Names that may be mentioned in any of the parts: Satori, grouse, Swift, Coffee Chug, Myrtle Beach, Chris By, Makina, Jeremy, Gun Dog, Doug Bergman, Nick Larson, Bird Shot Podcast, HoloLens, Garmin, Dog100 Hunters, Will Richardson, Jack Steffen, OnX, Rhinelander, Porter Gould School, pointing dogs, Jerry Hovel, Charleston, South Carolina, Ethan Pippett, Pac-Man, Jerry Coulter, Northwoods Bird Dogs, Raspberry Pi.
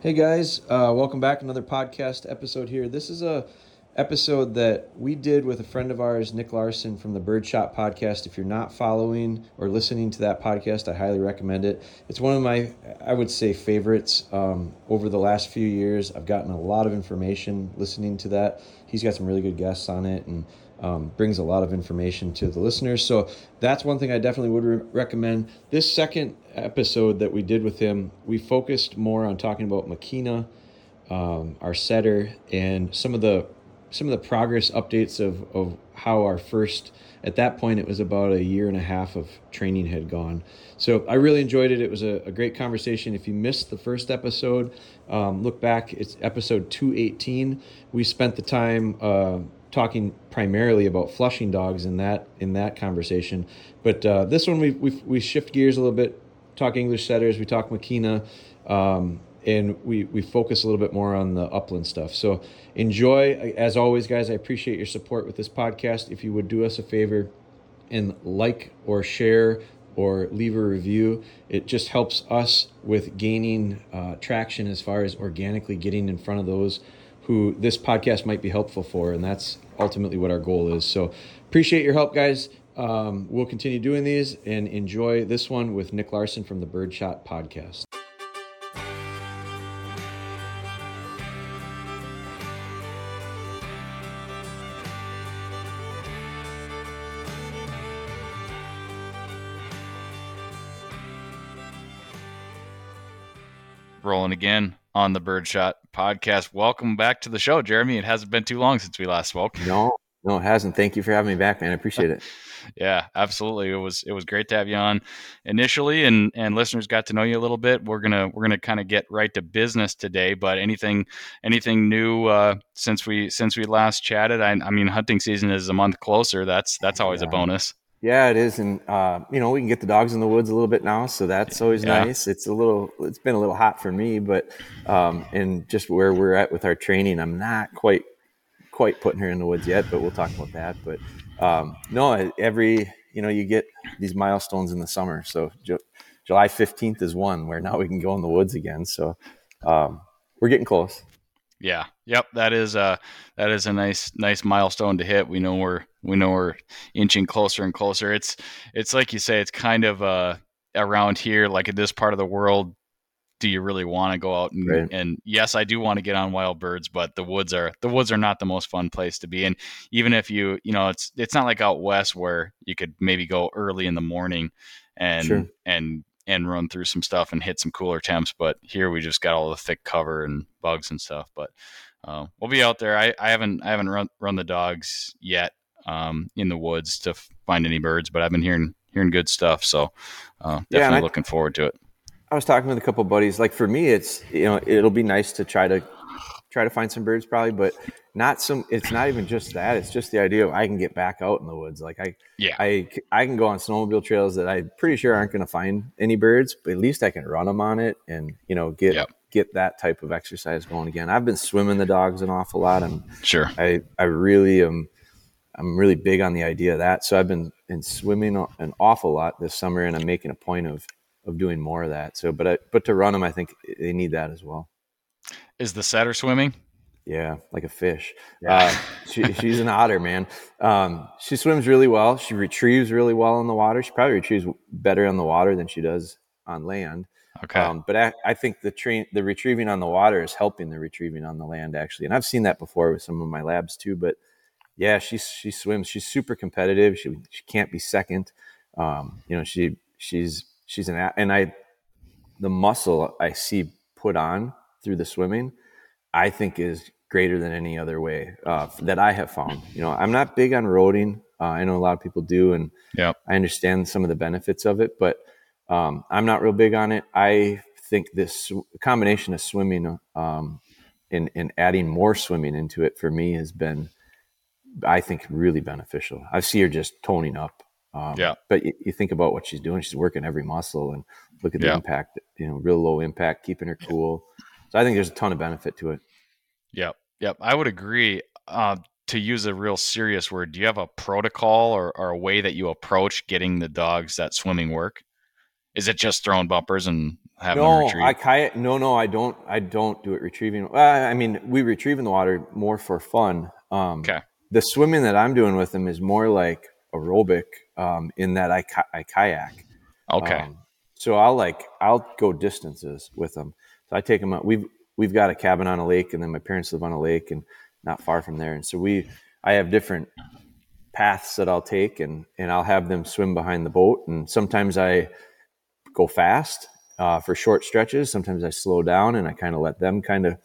Hey guys, welcome back. Another podcast episode here. This is a episode that we did with a friend of ours, Nick Larson from the Bird Shot Podcast. If you're not following or listening to that podcast, I highly recommend it. It's one of my, I would say, favorites over the last few years. I've gotten a lot of information listening to that. He's got some really good guests on it and brings a lot of information to the listeners. So that's one thing I definitely would recommend. This second episode that we did with him, we focused more on talking about Makina, our setter, and some of the progress updates of how our first, at that point, it was about a year and a half of training had gone. So I really enjoyed it. It was a great conversation. If you missed the first episode, look back. It's episode 218. We spent the time talking primarily about flushing dogs in that conversation. But this one, we shift gears a little bit, talk English setters, we talk Makina, and we focus a little bit more on the upland stuff. So enjoy. As always, guys, I appreciate your support with this podcast. If you would do us a favor and like or share or leave a review, it just helps us with gaining traction as far as organically getting in front of those who this podcast might be helpful for, and that's ultimately what our goal is. So appreciate your help, guys. We'll continue doing these, and enjoy this one with Nick Larson from the Bird Shot Podcast. Rolling again on the Bird Shot Podcast. Welcome back to the show, Jeremy. It hasn't been too long since we last spoke. No, it hasn't. Thank you for having me back, man. I appreciate it. Yeah, absolutely. It was great to have you on initially, and listeners got to know you a little bit. We're gonna kind of get right to business today. But anything new since we last chatted? I mean, hunting season is a month closer. That's always a bonus. Yeah, it is, and we can get the dogs in the woods a little bit now, so that's always nice. It's been a little hot for me, but and just where we're at with our training, I'm not quite putting her in the woods yet, but we'll talk about that. But you get these milestones in the summer. So July 15th is one where now we can go in the woods again. So we're getting close. Yeah. Yep. That is a nice milestone to hit. We know we're inching closer and closer. It's like you say, it's kind of around here, like in this part of the world, do you really want to go out and, right. And yes, I do want to get on wild birds, but the woods are not the most fun place to be. And even if you it's not like out west where you could maybe go early in the morning and sure. and run through some stuff and hit some cooler temps. But here we just got all the thick cover and bugs and stuff, but we'll be out there. I haven't run the dogs yet in the woods to find any birds, but I've been hearing good stuff. So definitely looking forward to it. I was talking with a couple of buddies. Like for me, it's, it'll be nice to try to find some birds probably, but it's not even just that. It's just the idea of I can get back out in the woods. Like I can go on snowmobile trails that I'm pretty sure aren't going to find any birds, but at least I can run them on it and, get that type of exercise going again. I've been swimming the dogs an awful lot. And sure. I really am. I'm really big on the idea of that. So I've been swimming an awful lot this summer, and I'm making a point of doing more of that. So, but to run them, I think they need that as well. Is the setter swimming? Yeah, like a fish. Yeah. She's an otter, man. She swims really well. She retrieves really well in the water. She probably retrieves better on the water than she does on land. Okay. But I think the retrieving on the water is helping the retrieving on the land, actually. And I've seen that before with some of my labs too. But yeah, she swims. She's super competitive. She can't be second. She's the muscle I see put on through the swimming, I think is greater than any other way that I have found. I'm not big on roading. I know a lot of people do, and I understand some of the benefits of it, but I'm not real big on it. I think this combination of swimming and adding more swimming into it for me has been, I think, really beneficial. I see her just toning up. But you think about what she's doing. She's working every muscle, and look at the impact, real low impact, keeping her cool. So I think there's a ton of benefit to it. Yep. I would agree. To use a real serious word, do you have a protocol or a way that you approach getting the dogs that swimming work? Is it just throwing bumpers and have them retrieve? I kayak. No, I don't do it retrieving. I mean, we retrieve in the water more for fun. Okay. The swimming that I'm doing with them is more like aerobic, in that I kayak. Okay. So I'll go distances with them. So I take them out. We've got a cabin on a lake, and then my parents live on a lake and not far from there. And so I have different paths that I'll take, and I'll have them swim behind the boat. And sometimes I go fast, for short stretches. Sometimes I slow down and I kind of let them kind of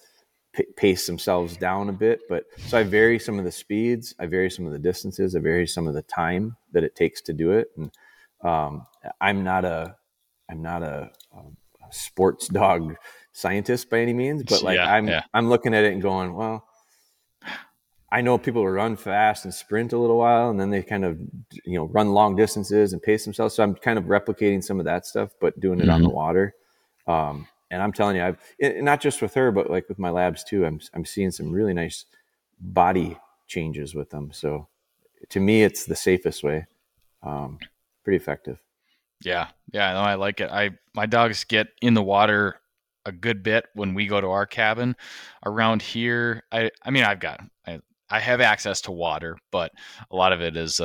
pace themselves down a bit. But so I vary some of the speeds. I vary some of the distances. I vary some of the time that it takes to do it. And, I'm not a sports dog scientist by any means, but I'm looking at it and going, well, I know people run fast and sprint a little while, and then they kind of, run long distances and pace themselves. So I'm kind of replicating some of that stuff, but doing it on the water. And I'm telling you, not just with her, but like with my labs too, I'm seeing some really nice body changes with them. So to me, it's the safest way. Pretty effective. Yeah. Yeah. No, I like it. My dogs get in the water a good bit when we go to our cabin around here. I have access to water, but a lot of it is,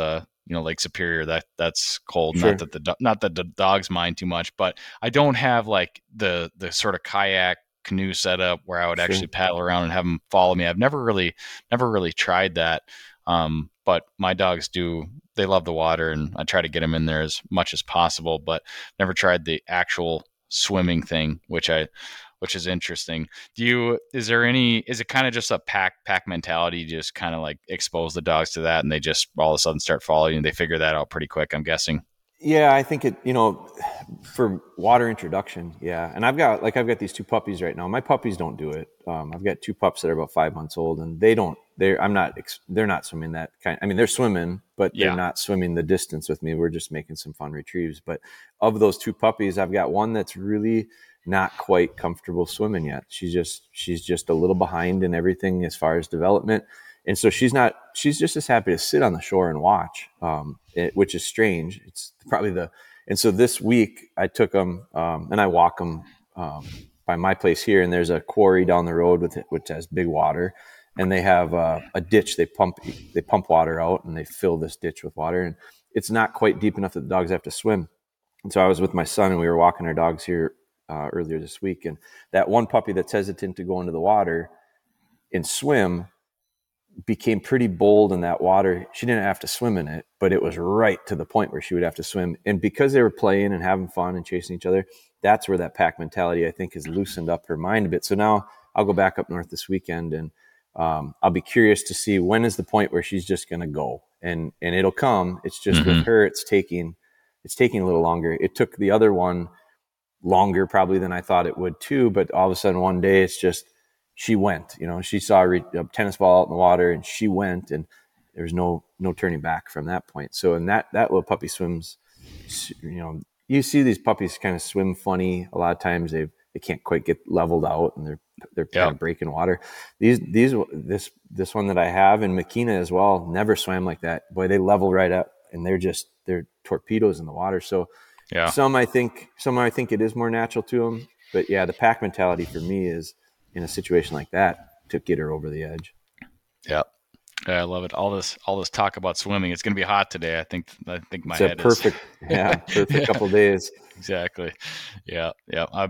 Lake Superior, that's cold. Sure. Not that the dogs mind too much, but I don't have like the sort of kayak canoe setup where I would actually paddle around and have them follow me. I've never really tried that. But my dogs they love the water, and I try to get them in there as much as possible, but never tried the actual swimming thing, which is interesting. Is it kind of just a pack mentality? You just kind of like expose the dogs to that, and they just all of a sudden start following you, and they figure that out pretty quick, I'm guessing. Yeah. I think for water introduction. Yeah. And I've got these two puppies right now. My puppies don't do it. I've got two pups that are about 5 months old, and they're not swimming that kind. I mean, they're swimming, but they're not swimming the distance with me. We're just making some fun retrieves. But of those two puppies, I've got one that's really not quite comfortable swimming yet. She's just a little behind in everything as far as development. And so she's just as happy to sit on the shore and watch, which is strange. It's probably and so this week I took them, and I walk them, by my place here, and there's a quarry down the road which has big water, and they have a ditch. They pump water out, and they fill this ditch with water, and it's not quite deep enough that the dogs have to swim. And so I was with my son, and we were walking our dogs here, earlier this week. And that one puppy that's hesitant to go into the water and swim became pretty bold in that water. She didn't have to swim in it, but it was right to the point where she would have to swim. And because they were playing and having fun and chasing each other, that's where that pack mentality, I think, has loosened up her mind a bit. So now I'll go back up north this weekend, and I'll be curious to see when is the point where she's just going to go, and it'll come. It's just with her, it's taking a little longer. It took the other one longer probably than I thought it would too. But all of a sudden one day it's just, she went, she saw a tennis ball out in the water, and she went, and there's no turning back from that point. So, and that little puppy swims, you see these puppies kind of swim funny. A lot of times they can't quite get leveled out, and they're kind of breaking water. This one that I have, and Makina as well, never swam like that. Boy, they level right up, and they're torpedoes in the water. So yeah, some I think it is more natural to them, but yeah, the pack mentality for me is, in a situation like that, to get her over the edge. Yeah. I love it. All this talk about swimming. It's going to be hot today. I think my head perfect couple days. Exactly. Yeah. Yeah. I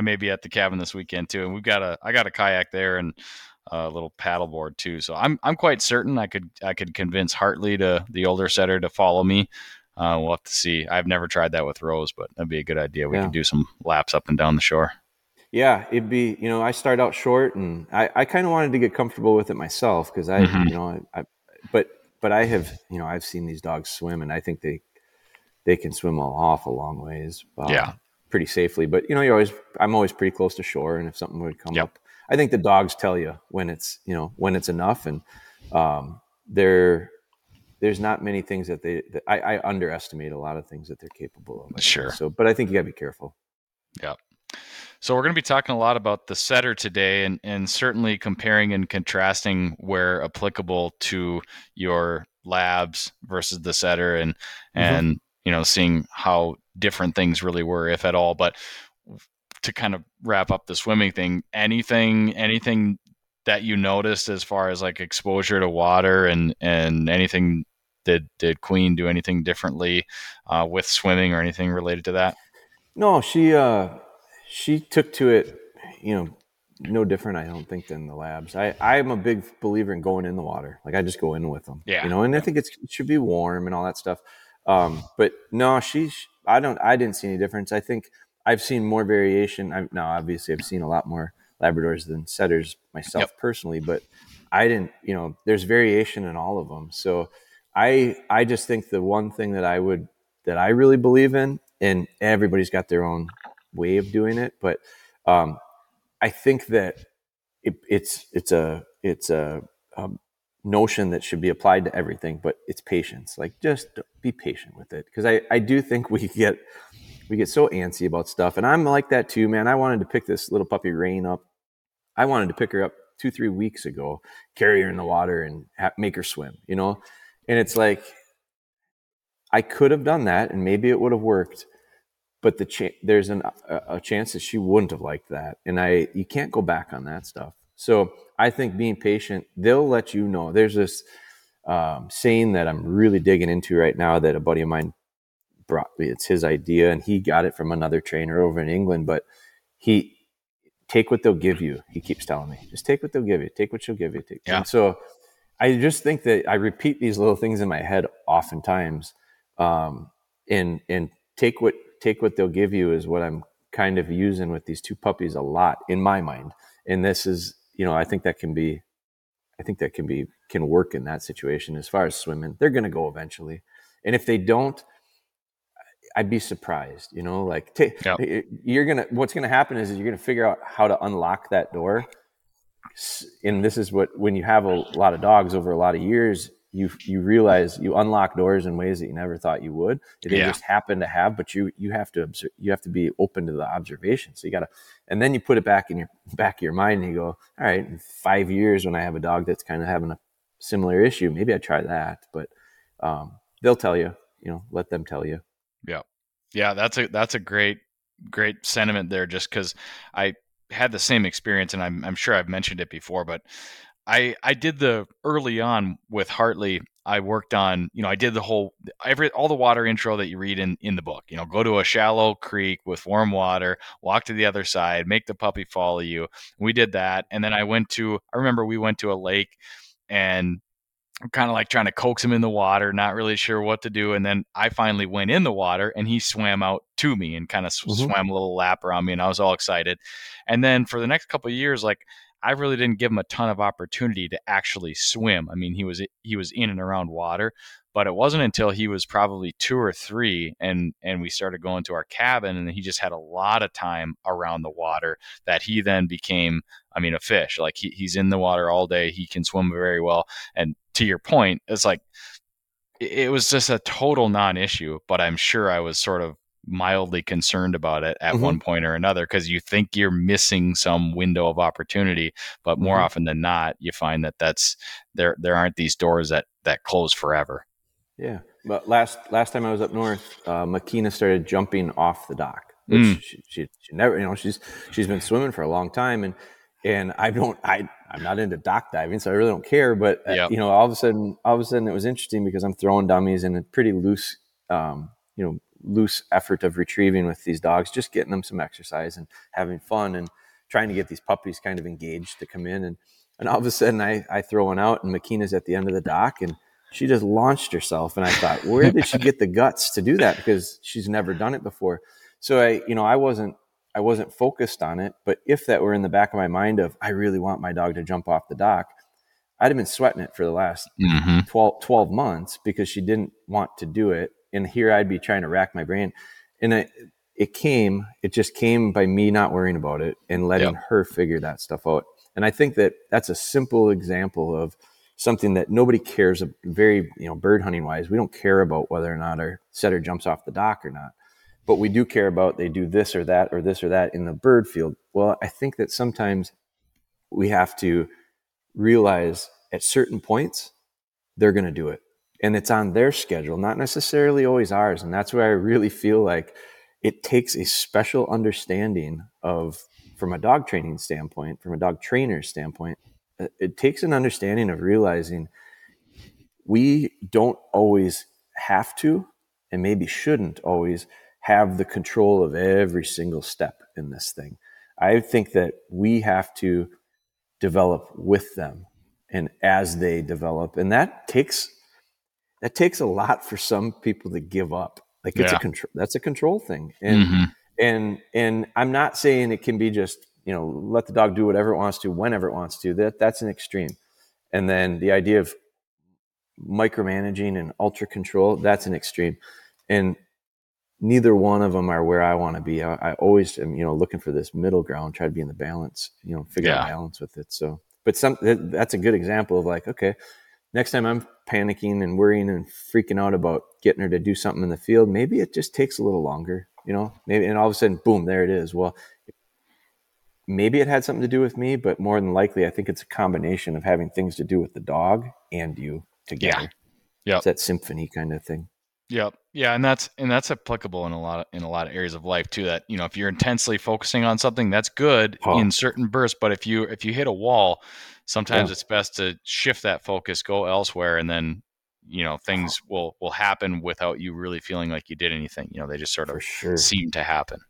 may be at the cabin this weekend too. And I got a kayak there and a little paddleboard too. So I'm quite certain I could convince Hartley, the older setter, to follow me. We'll have to see. I've never tried that with Rose, but that'd be a good idea. We could do some laps up and down the shore. Yeah, it'd be, I start out short, and I kind of wanted to get comfortable with it myself, because I have, I've seen these dogs swim, and I think they can swim an awful long ways, pretty safely. But I'm always pretty close to shore, and if something would come up, I think the dogs tell you when it's enough, and there's not many things that I underestimate a lot of things that they're capable of. Sure. So, but I think you gotta be careful. Yeah. So we're going to be talking a lot about the setter today, and certainly comparing and contrasting where applicable to your labs versus the setter, and seeing how different things really were, if at all. But to kind of wrap up the swimming thing, anything that you noticed as far as like exposure to water and anything, did Queen do anything differently with swimming or anything related to that? No, she took to it, no different, I don't think, than the labs. I'm a big believer in going in the water. Like, I just go in with them, and I think it should be warm and all that stuff. But no, I didn't see any difference. I think I've seen more variation. Now, obviously, I've seen a lot more Labradors than setters myself personally, but I didn't, there's variation in all of them. So I just think the one thing that I really believe in, and everybody's got their own way of doing it, but I think that it's a notion that should be applied to everything, but it's patience. Like, just be patient with it. Cause I do think we get so antsy about stuff, and I'm like that too, man. I wanted to pick this little puppy Rain up. I wanted to pick her up 2-3 weeks ago, carry her in the water and make her swim, and it's like, I could have done that and maybe it would have worked, but there's a chance that she wouldn't have liked that. And you can't go back on that stuff. So I think being patient, they'll let you know. There's this saying that I'm really digging into right now that a buddy of mine brought me. It's his idea, and he got it from another trainer over in England, but take what they'll give you. He keeps telling me, just take what they'll give you, take what she'll give you. And so I just think that I repeat these little things in my head oftentimes, and take what they'll give you is what I'm kind of using with these two puppies a lot in my mind. And this is, I think that can work in that situation. As far as swimming, they're going to go eventually. And if they don't, I'd be surprised, what's going to happen is you're going to figure out how to unlock that door. And this is when you have a lot of dogs over a lot of years, you realize you unlock doors in ways that you never thought you would. It didn't just happen to have, but you have to observe, you have to be open to the observation. So you got to, and then you put it back in your back of your mind and you go, all right, in 5 years when I have a dog that's kind of having a similar issue, maybe I try that. But they'll tell you, let them tell you. Yeah. Yeah. That's a great sentiment there, just because I had the same experience, and I'm sure I've mentioned it before, but I did the early on with Hartley. I worked on, I did the whole, all the water intro that you read in the book, go to a shallow creek with warm water, walk to the other side, make the puppy follow you. We did that. And then we went to a lake, and I'm kind of like trying to coax him in the water, not really sure what to do. And then I finally went in the water, and he swam out to me and kind of swam a little lap around me, and I was all excited. And then for the next couple of years, like, I really didn't give him a ton of opportunity to actually swim. I mean, he was in and around water, but it wasn't until he was probably 2 or 3 and we started going to our cabin, and he just had a lot of time around the water that he then became, a fish. Like, he's in the water all day. He can swim very well. And to your point, it's like, it was just a total non-issue, but I'm sure I was sort of mildly concerned about it at one point or another, because you think you're missing some window of opportunity, but more often than not, you find that there aren't these doors that close forever. Yeah. But last time I was up north, Makina started jumping off the dock, which she never, she's been swimming for a long time, and I'm not into dock diving, so I really don't care, but all of a sudden it was interesting, because I'm throwing dummies in a pretty loose loose effort of retrieving with these dogs, just getting them some exercise and having fun and trying to get these puppies kind of engaged to come in. And all of a sudden I throw one out, and Makina's at the end of the dock, and she just launched herself. And I thought, where did she get the guts to do that? Because she's never done it before. So I wasn't focused on it, but if that were in the back of my mind of, I really want my dog to jump off the dock, I'd have been sweating it for the last 12 months, because she didn't want to do it. And here I'd be trying to rack my brain, and it just came by me not worrying about it and letting her figure that stuff out. And I think that that's a simple example of something that nobody cares. Very, bird hunting wise, we don't care about whether or not our setter jumps off the dock or not, but we do care about, they do this or that in the bird field. Well, I think that sometimes we have to realize at certain points, they're going to do it. And it's on their schedule, not necessarily always ours. And that's where I really feel like it takes a special understanding of, from a dog training standpoint, from a dog trainer's standpoint, it takes an understanding of realizing we don't always have to, and maybe shouldn't always have the control of every single step in this thing. I think that we have to develop with them and as they develop. And that takes a lot for some people to give up. Like it's a control, that's a control thing. And, and I'm not saying it can be just, you know, let the dog do whatever it wants to, whenever it wants to. That's an extreme. And then the idea of micromanaging and ultra control, that's an extreme. And neither one of them are where I want to be. I always am, you know, looking for this middle ground, try to be in the balance, you know, figure out balance with it. So, but that's a good example of like, okay, next time I'm panicking and worrying and freaking out about getting her to do something in the field, maybe it just takes a little longer, you know, maybe, and all of a sudden, boom, there it is. Well, maybe it had something to do with me, but more than likely, I think it's a combination of having things to do with the dog and you together. Yeah. It's that symphony kind of thing. Yep. Yeah. And that's applicable in a lot of areas of life too, that, you know, if you're intensely focusing on something, that's good in certain bursts, but if you hit a wall, sometimes it's best to shift that focus, go elsewhere. And then, you know, things will happen without you really feeling like you did anything, you know, they just sort of seem to happen.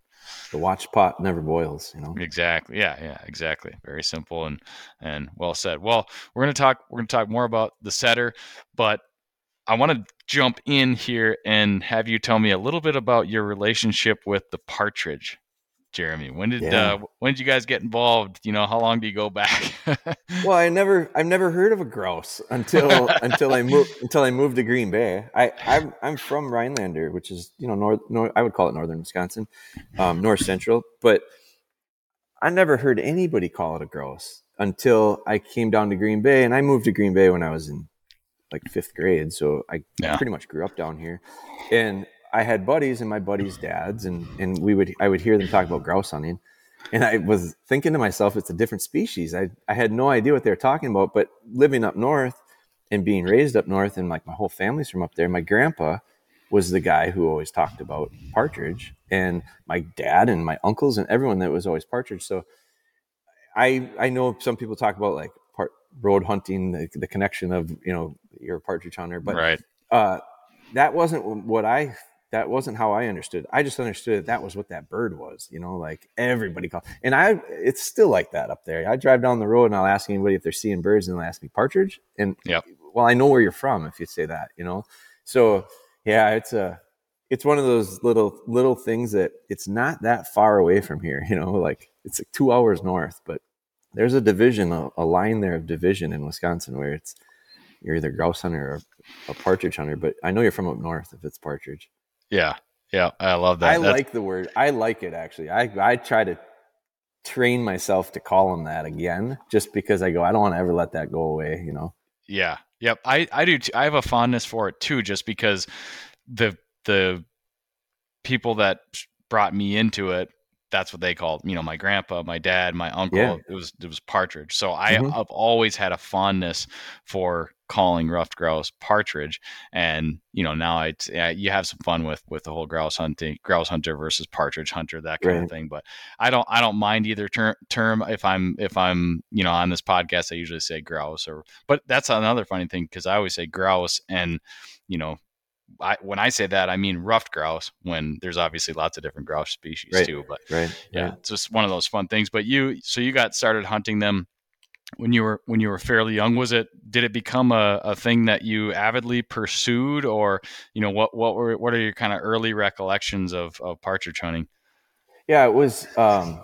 The watch pot never boils, you know? Exactly. Yeah, exactly. Very simple and well said. Well, we're going to talk more about the setter, but I want to jump in here and have you tell me a little bit about your relationship with the partridge, Jeremy. When did you guys get involved? You know, how long do you go back? Well, I've never heard of a grouse until I moved to Green Bay. I'm from Rhinelander, which is, you know, I would call it northern Wisconsin, north central, but I never heard anybody call it a grouse until I came down to Green Bay, and I moved to Green Bay when I was in like fifth grade. So I pretty much grew up down here, and I had buddies and my buddies' dads, and I would hear them talk about grouse hunting. And I was thinking to myself, it's a different species. I had no idea what they were talking about, but living up north and being raised up north, and like my whole family's from up there, my grandpa was the guy who always talked about partridge, and my dad and my uncles and everyone, that was always partridge. So I know some people talk about like road hunting, the connection of, you know, you're a partridge hunter, but that wasn't that wasn't how I understood. I just understood that was what that bird was, you know, like everybody called. And it's still like that up there. I drive down the road and I'll ask anybody if they're seeing birds, and they'll ask me partridge. And well, I know where you're from if you say that, you know? So yeah, it's one of those little things that it's not that far away from here, you know, like it's like 2 hours north, but there's a division, a line there of division in Wisconsin where it's, you're either grouse hunter or a partridge hunter, but I know you're from up north if it's partridge. Yeah. I love that. That's... like the word. I like it actually. I try to train myself to call them that again, just because I don't want to ever let that go away, you know? Yeah. Yep. I do too. I have a fondness for it too, just because the people that brought me into it, that's what they called, you know, my grandpa, my dad, my uncle, it was partridge. So I've always had a fondness for calling ruffed grouse partridge. And, you know, now you have some fun with the whole grouse hunter versus partridge hunter, that kind of thing. But I don't mind either term. If I'm, you know, on this podcast, I usually say grouse, but that's another funny thing, 'cause I always say grouse, and, you know, when I say that, I mean ruffed grouse, when there's obviously lots of different grouse species too, but it's just one of those fun things. But you got started hunting them when you were fairly young. Did it become a thing that you avidly pursued, or, you know, what are your kind of early recollections of partridge hunting? Yeah, it was, well,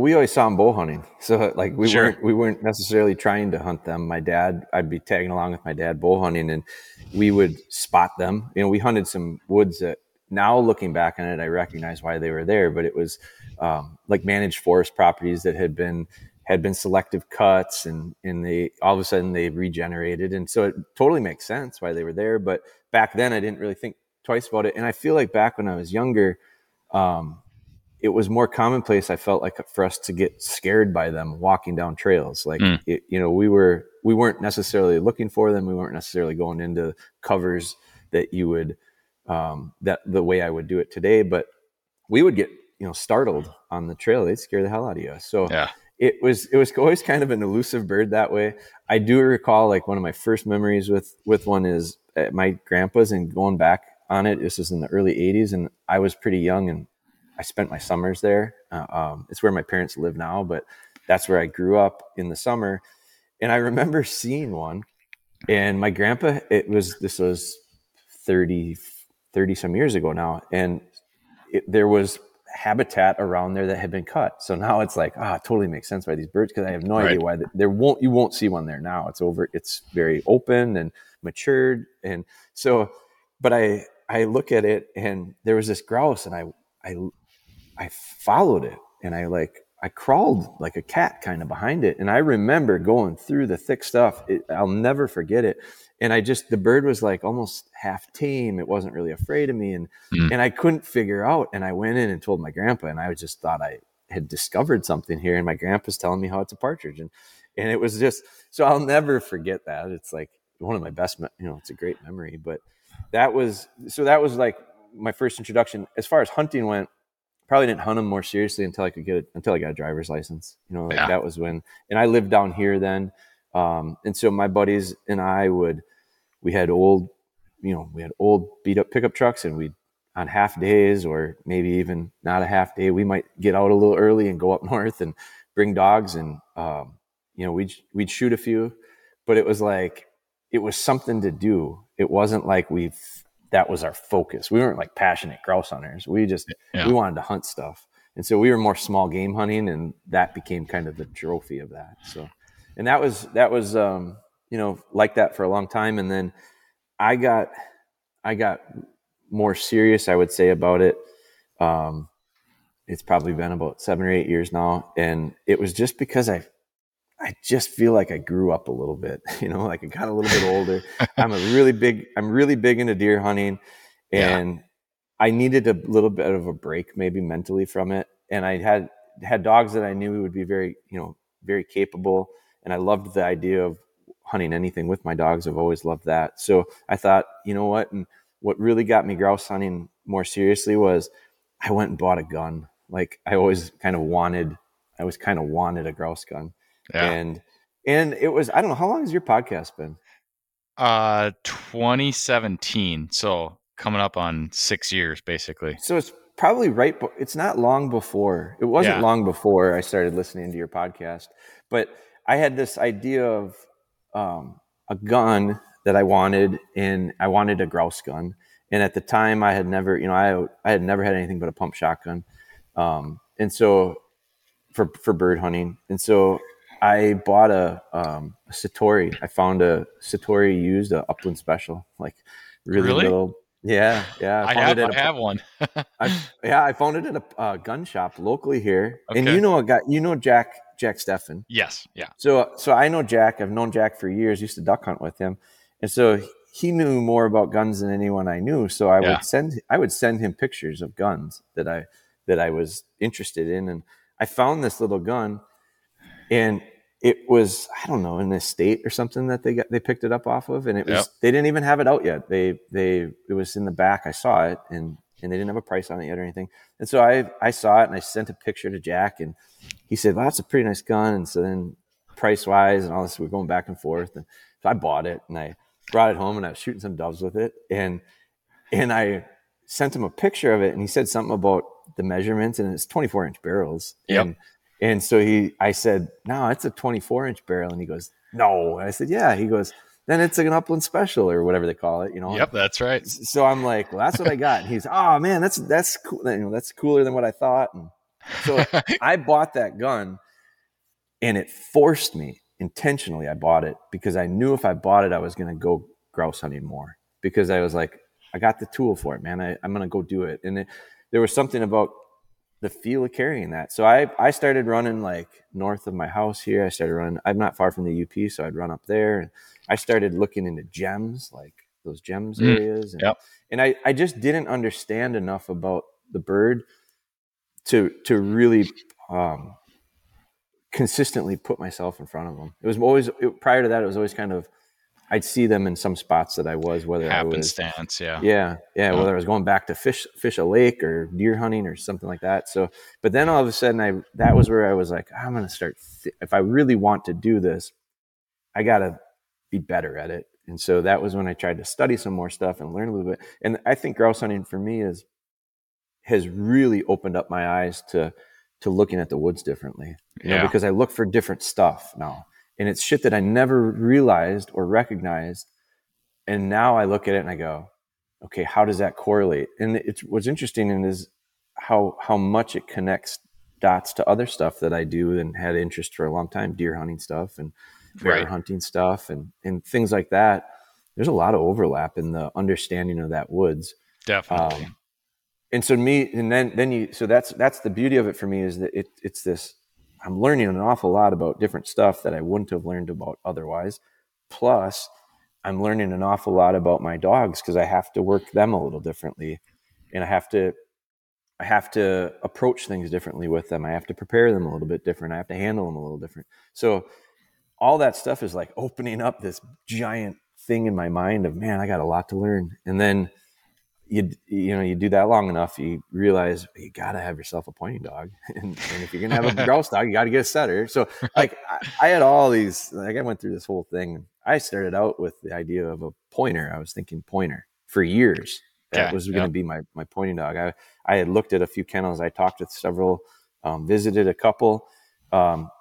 we always saw them bow hunting. So like we weren't necessarily trying to hunt them. My dad, I'd be tagging along with my dad bow hunting, and we would spot them. You know, we hunted some woods that, now looking back on it, I recognize why they were there, but it was, like managed forest properties that had been selective cuts, and they, all of a sudden they regenerated. And so it totally makes sense why they were there. But back then I didn't really think twice about it. And I feel like back when I was younger, it was more commonplace, I felt like, for us to get scared by them walking down trails. Like, you know, we weren't necessarily looking for them. We weren't necessarily going into covers that you would, that the way I would do it today, but we would get, you know, startled on the trail. They'd scare the hell out of you. So yeah. It was always kind of an elusive bird that way. I do recall, like, one of my first memories with one is at my grandpa's, and going back on it, this was in the early 80s, and I was pretty young, and I spent my summers there. It's where my parents live now, but that's where I grew up in the summer. And I remember seeing one, and my grandpa, this was 30 some years ago now, and there was habitat around there that had been cut. So now it's like, it totally makes sense why these birds, because I have no idea why you won't see one there now. It's over. It's very open and matured. And so, but I look at it, and there was this grouse, and I followed it, and I crawled like a cat kind of behind it. And I remember going through the thick stuff. I'll never forget it. And the bird was like almost half tame. It wasn't really afraid of me. And I couldn't figure out. And I went in and told my grandpa, and I just thought I had discovered something here. And my grandpa's telling me how it's a partridge. And it was just, so I'll never forget that. It's like one of my best, it's a great memory, but that was like my first introduction. As far as hunting went, probably didn't hunt them more seriously until I got a driver's license. That was when, and I lived down here then. And so my buddies and I we had old beat up pickup trucks, and we'd, on half days, or maybe even not a half day, we might get out a little early and go up north and bring dogs. And, we'd shoot a few, but it was something to do. It wasn't like that was our focus. We weren't like passionate grouse hunters. We wanted to hunt stuff. And so we were more small game hunting, and that became kind of the trophy of that. So, and that was, like that for a long time. And then I got more serious, I would say, about it. It's probably been about 7 or 8 years now. And it was just because I just feel like I grew up a little bit, I got a little bit older. I'm really big into deer hunting, and I needed a little bit of a break, maybe mentally, from it. And I had dogs that I knew would be very, very capable. And I loved the idea of hunting anything with my dogs. I've always loved that. So I thought, you know what? And what really got me grouse hunting more seriously was I went and bought a gun. Like, I always kind of wanted a grouse gun. Yeah. And it was, I don't know, how long has your podcast been? 2017. So coming up on 6 years, basically. So it's probably right. It's not long before. It wasn't long before I started listening to your podcast, but I had this idea of, a gun that I wanted, and I wanted a grouse gun. And at the time I had never, I had never had anything but a pump shotgun. And so for bird hunting. And so I bought a Satori. I found a Satori used, a Upland Special, like really little. Yeah, yeah. I have one. I found it at a gun shop locally here. Okay. And Jack Steffen. Yes, yeah. So I know Jack. I've known Jack for years. Used to duck hunt with him, and so he knew more about guns than anyone I knew. So I would send him pictures of guns that I was interested in, and I found this little gun, and it was, I don't know, in the state or something that they picked it up off of. And it was, they didn't even have it out yet. It was in the back. I saw it and they didn't have a price on it yet or anything. And so I saw it and I sent a picture to Jack, and he said, well, that's a pretty nice gun. And so then price wise and all this, we're going back and forth. And so I bought it and I brought it home and I was shooting some doves with it. And I sent him a picture of it, and he said something about the measurements, and it's 24-inch barrels. Yep. And so I said, no, it's a 24-inch barrel. And he goes, no. And I said, yeah. He goes, then it's an Upland Special, or whatever they call it. Yep, that's right. So I'm like, well, that's what I got. And he's, oh man, that's cool. That's cooler than what I thought. And so I bought that gun, and it forced me intentionally. I bought it because I knew if I bought it, I was going to go grouse hunting more, because I was like, I got the tool for it, man. I'm going to go do it. And there was something about the feel of carrying that. So I started running like north of my house here. I'm not far from the UP, so I'd run up there, and I started looking into gems, like those gems areas. And, and I just didn't understand enough about the bird to really consistently put myself in front of them. Prior to that, it was always kind of, I'd see them in some spots that I was, whether happenstance, yeah, whether I was going back to fish a lake or deer hunting or something like that. So, but then all of a sudden, that was where I was like, I'm going to start. If I really want to do this, I got to be better at it. And so that was when I tried to study some more stuff and learn a little bit. And I think grouse hunting for me has really opened up my eyes to looking at the woods differently, you know, because I look for different stuff now. And it's shit that I never realized or recognized. And now I look at it and I go, okay, how does that correlate? And it's what's interesting is how much it connects dots to other stuff that I do and had interest for a long time, deer hunting stuff and bear hunting stuff and things like that. There's a lot of overlap in the understanding of that woods. Definitely. And so that's the beauty of it for me is that it's this, I'm learning an awful lot about different stuff that I wouldn't have learned about otherwise. Plus, I'm learning an awful lot about my dogs because I have to work them a little differently, and I have to approach things differently with them. I have to prepare them a little bit different. I have to handle them a little different. So all that stuff is like opening up this giant thing in my mind of, man, I got a lot to learn. And then you do that long enough, you realize you got to have yourself a pointing dog. And if you're going to have a grouse dog, you got to get a setter. So like I had all these, like I went through this whole thing. I started out with the idea of a pointer. I was thinking pointer for years. That was going to be my pointing dog. I had looked at a few kennels. I talked with several, visited a couple,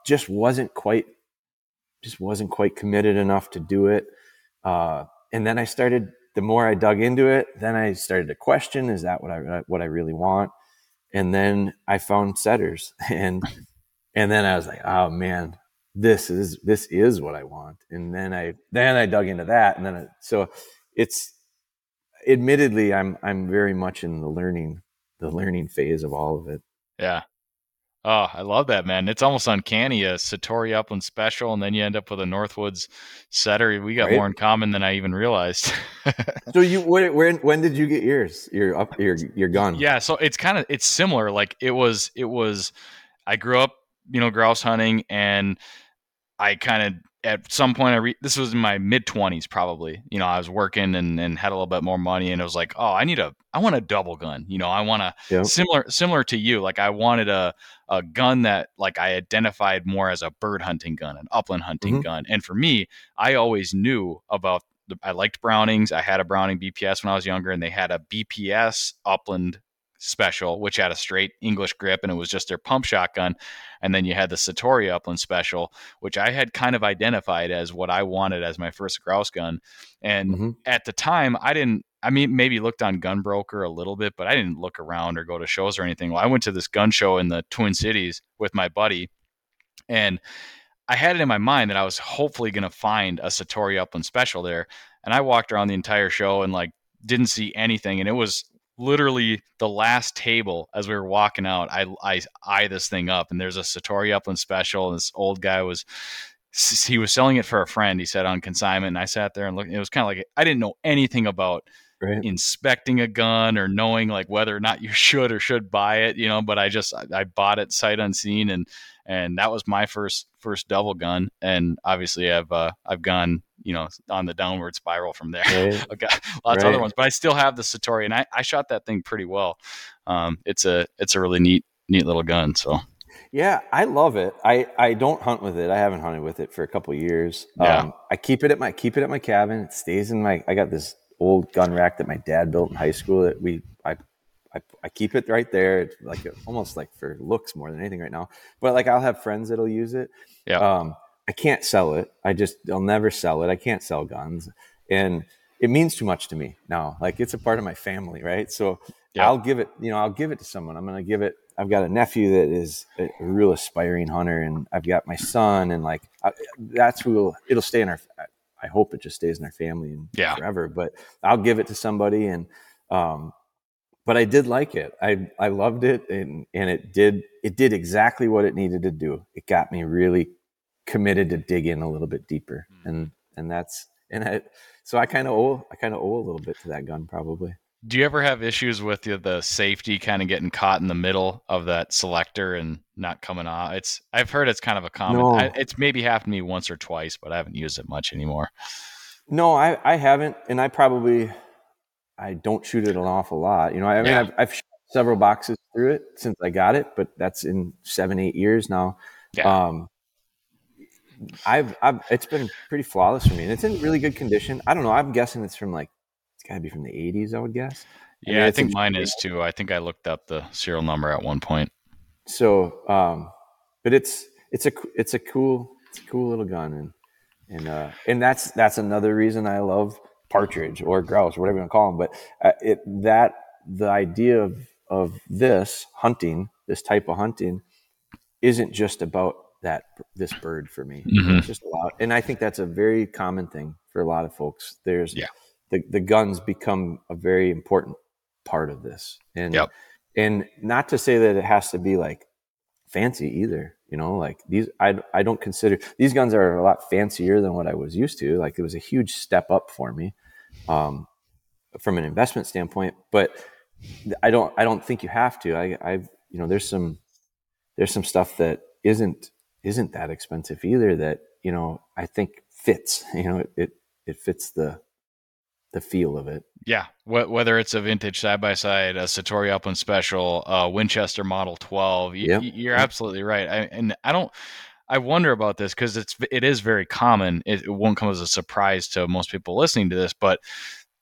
just wasn't quite committed enough to do it. And then I started, the more I dug into it, then I started to question, is that what I really want? And then I found setters and then I was like, oh man, this is what I want. And then I dug into that. And then, so it's admittedly, I'm very much in the learning phase of all of it. Yeah. Oh, I love that, man. It's almost uncanny, a Satori Upland Special, and then you end up with a Northwoods Setter. We got more in common than I even realized. So when did you get yours? Your gun? Yeah, so it's similar. Like it was I grew up, grouse hunting, and I at some point this was in my mid 20s probably. I was working and had a little bit more money, and it was like, oh, I want a double gun. I want a similar to you. Like I wanted a gun that like I identified more as a bird hunting gun, an upland hunting gun. And for me, I always knew about I liked Brownings. I had a Browning BPS when I was younger, and they had a BPS Upland Special, which had a straight English grip, and it was just their pump shotgun. And then you had the Satori Upland Special, which I had kind of identified as what I wanted as my first grouse gun. And at the time, maybe looked on Gun Broker a little bit, but I didn't look around or go to shows or anything. Well, I went to this gun show in the Twin Cities with my buddy, and I had it in my mind that I was hopefully going to find a Satori Upland Special there. And I walked around the entire show and like didn't see anything. And it was literally the last table as we were walking out, I eyed this thing up, and there's a Satori Upland Special. And this old guy he was selling it for a friend. He said on consignment, and I sat there and looked. It was kind of like, I didn't know anything about inspecting a gun or knowing like whether or not you should or should buy it, but I bought it sight unseen. And that was my first double gun. And obviously I've gone, on the downward spiral from there. Right. I've got lots of other ones, but I still have the Satori, and I shot that thing pretty well. It's a really neat little gun. So yeah, I love it. I don't hunt with it. I haven't hunted with it for a couple of years. Yeah. I keep it at my cabin. It stays in I got this old gun rack that my dad built in high school that I keep it right there. It's like almost like for looks more than anything right now, but like I'll have friends that'll use it. Yeah. I can't sell it. I'll never sell it. I can't sell guns, and it means too much to me now. Like it's a part of my family, right? So I'll give it to someone. I'm going to give it. I've got a nephew that is a real aspiring hunter, and I've got my son, and like it'll stay in our. I hope it just stays in our family and forever. But I'll give it to somebody, and but I did like it. I loved it, and it did exactly what it needed to do. It got me really committed to dig in a little bit deeper, so I kind of owe a little bit to that gun probably. Do you ever have issues with the safety kind of getting caught in the middle of that selector and not coming off? I've heard it's kind of a common. No. It's maybe happened to me once or twice, but I haven't used it much anymore. No, I haven't. And I don't shoot it an awful lot. You know, I mean, I've shot several boxes through it since I got it, but that's in 7-8 years now. Yeah. It's been pretty flawless for me, and it's in really good condition. I don't know. I'm guessing it's gotta be from the 80s. I would guess. Yeah. I think mine is too. I think I looked up the serial number at one point. So, but it's a cool little gun. And that's another reason I love partridge or grouse or whatever you want to call them. But the idea of this hunting, this type of hunting, isn't just about this bird for me. Mm-hmm. It's just a lot. And I think that's a very common thing for a lot of folks. There's the guns become a very important part of this. And, and not to say that it has to be like fancy either. You know, like these, I don't consider these guns are a lot fancier than what I was used to. Like it was a huge step up for me, from an investment standpoint, but I don't think you have to. There's some stuff that isn't that expensive either that, you know, I think fits, you know, it fits the feel of it. Yeah. Whether it's a vintage side-by-side, a Satori Upland Special, a Winchester Model 12, you're absolutely right. I wonder about this because it is very common. It won't come as a surprise to most people listening to this, but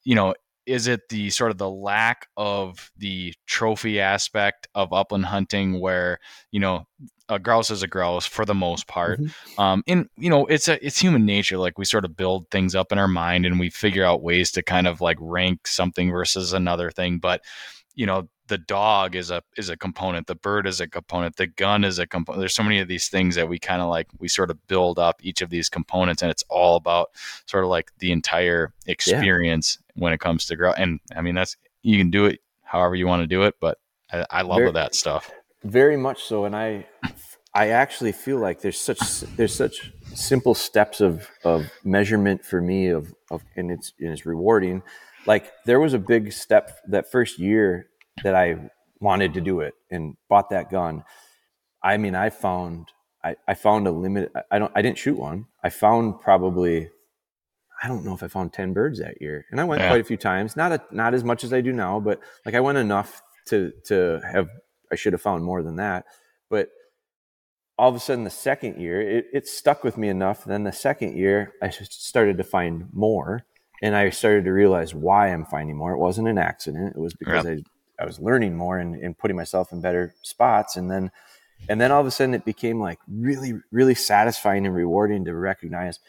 you know, is it the sort of the lack of the trophy aspect of upland hunting where, you know, a grouse is a grouse for the most part. Mm-hmm. And you know, it's human nature. Like we sort of build things up in our mind and we figure out ways to kind of like rank something versus another thing. But you know, the dog is a component, the bird is a component, the gun is a component. There's so many of these things that we kind of like, we sort of build up each of these components, and it's all about sort of like the entire experience when it comes to grouse. And I mean, that's, you can do it however you want to do it, but I love that stuff. Very much so, and I actually feel like there's such simple steps of measurement for me of and it's rewarding. Like there was a big step that first year that I wanted to do it and bought that gun. I mean, I found a limit. I didn't shoot one. I don't know if I found 10 birds that year, and I went quite a few times. Not as much as I do now, but like I went enough to have. I should have found more than that, but all of a sudden the second year it stuck with me enough. Then the second year I just started to find more, and I started to realize why I'm finding more. It wasn't an accident. It was because I was learning more and putting myself in better spots. And then all of a sudden it became like really, really satisfying and rewarding to recognize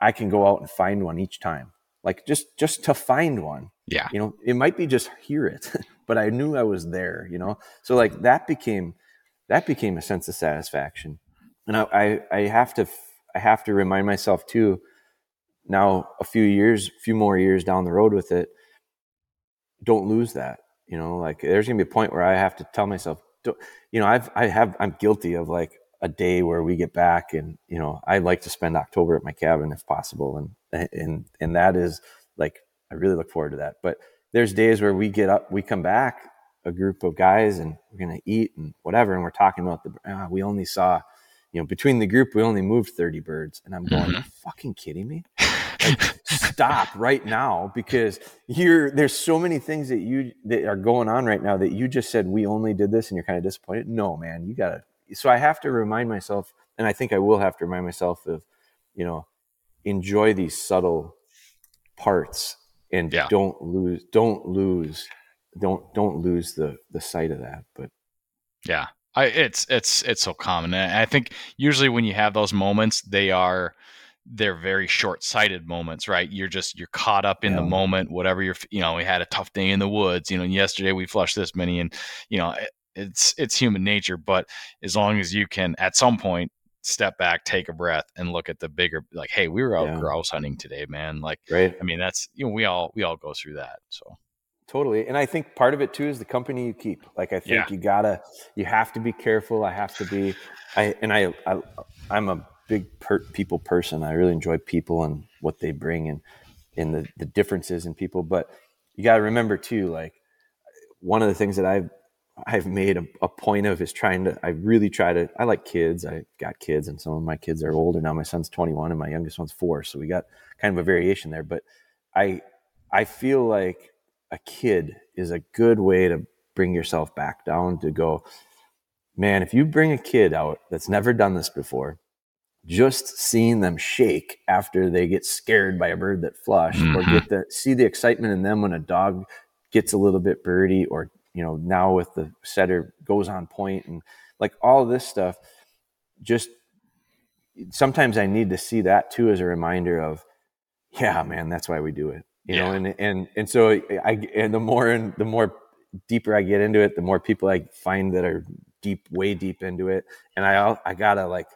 I can go out and find one each time. Like just to find one. Yeah. You know, it might be just hear it, but I knew I was there, you know? So like that became a sense of satisfaction. And I have to remind myself too, now a few more years down the road with it, don't lose that. You know, like there's going to be a point where I have to tell myself, you know, I'm guilty of like a day where we get back, and, you know, I like to spend October at my cabin if possible. And that is like, I really look forward to that. But there's days where we get up, we come back, a group of guys, and we're going to eat and whatever. And we're talking about we only saw, you know, between the group, we only moved 30 birds. And I'm going, mm-hmm. Are you fucking kidding me? Like, stop right now, because there's so many things that are going on right now that you just said, we only did this, and you're kind of disappointed. No, man, you got to. So I have to remind myself, and I think I will have to remind myself of, you know, enjoy these subtle parts. And don't lose the sight of that. But yeah, it's so common. And I think usually when you have those moments, they're very short-sighted moments, right? You're caught up in the moment, whatever you know, we had a tough day in the woods, you know, and yesterday we flushed this many, and you know, it's human nature. But as long as you can, at some point, step back, take a breath, and look at the bigger, like, hey, we were out grouse hunting today, man. Like, right. I mean, that's, you know, we all go through that. So totally. And I think part of it too is the company you keep. Like, I think you have to be careful. I'm a big people person. I really enjoy people and what they bring and the differences in people. But you got to remember too, like one of the things that I've I've made a point of is trying to, I like kids. I got kids and some of my kids are older now. My son's 21 and my youngest one's 4. So we got kind of a variation there, but I feel like a kid is a good way to bring yourself back down to go, man, if you bring a kid out that's never done this before, just seeing them shake after they get scared by a bird that flushed, or see the excitement in them when a dog gets a little bit birdie, or, you know, now with the setter goes on point and like all this stuff, just sometimes I need to see that too, as a reminder of, yeah, man, that's why we do it, you know? And so the more deeper I get into it, the more people I find that are way deep into it. And I gotta like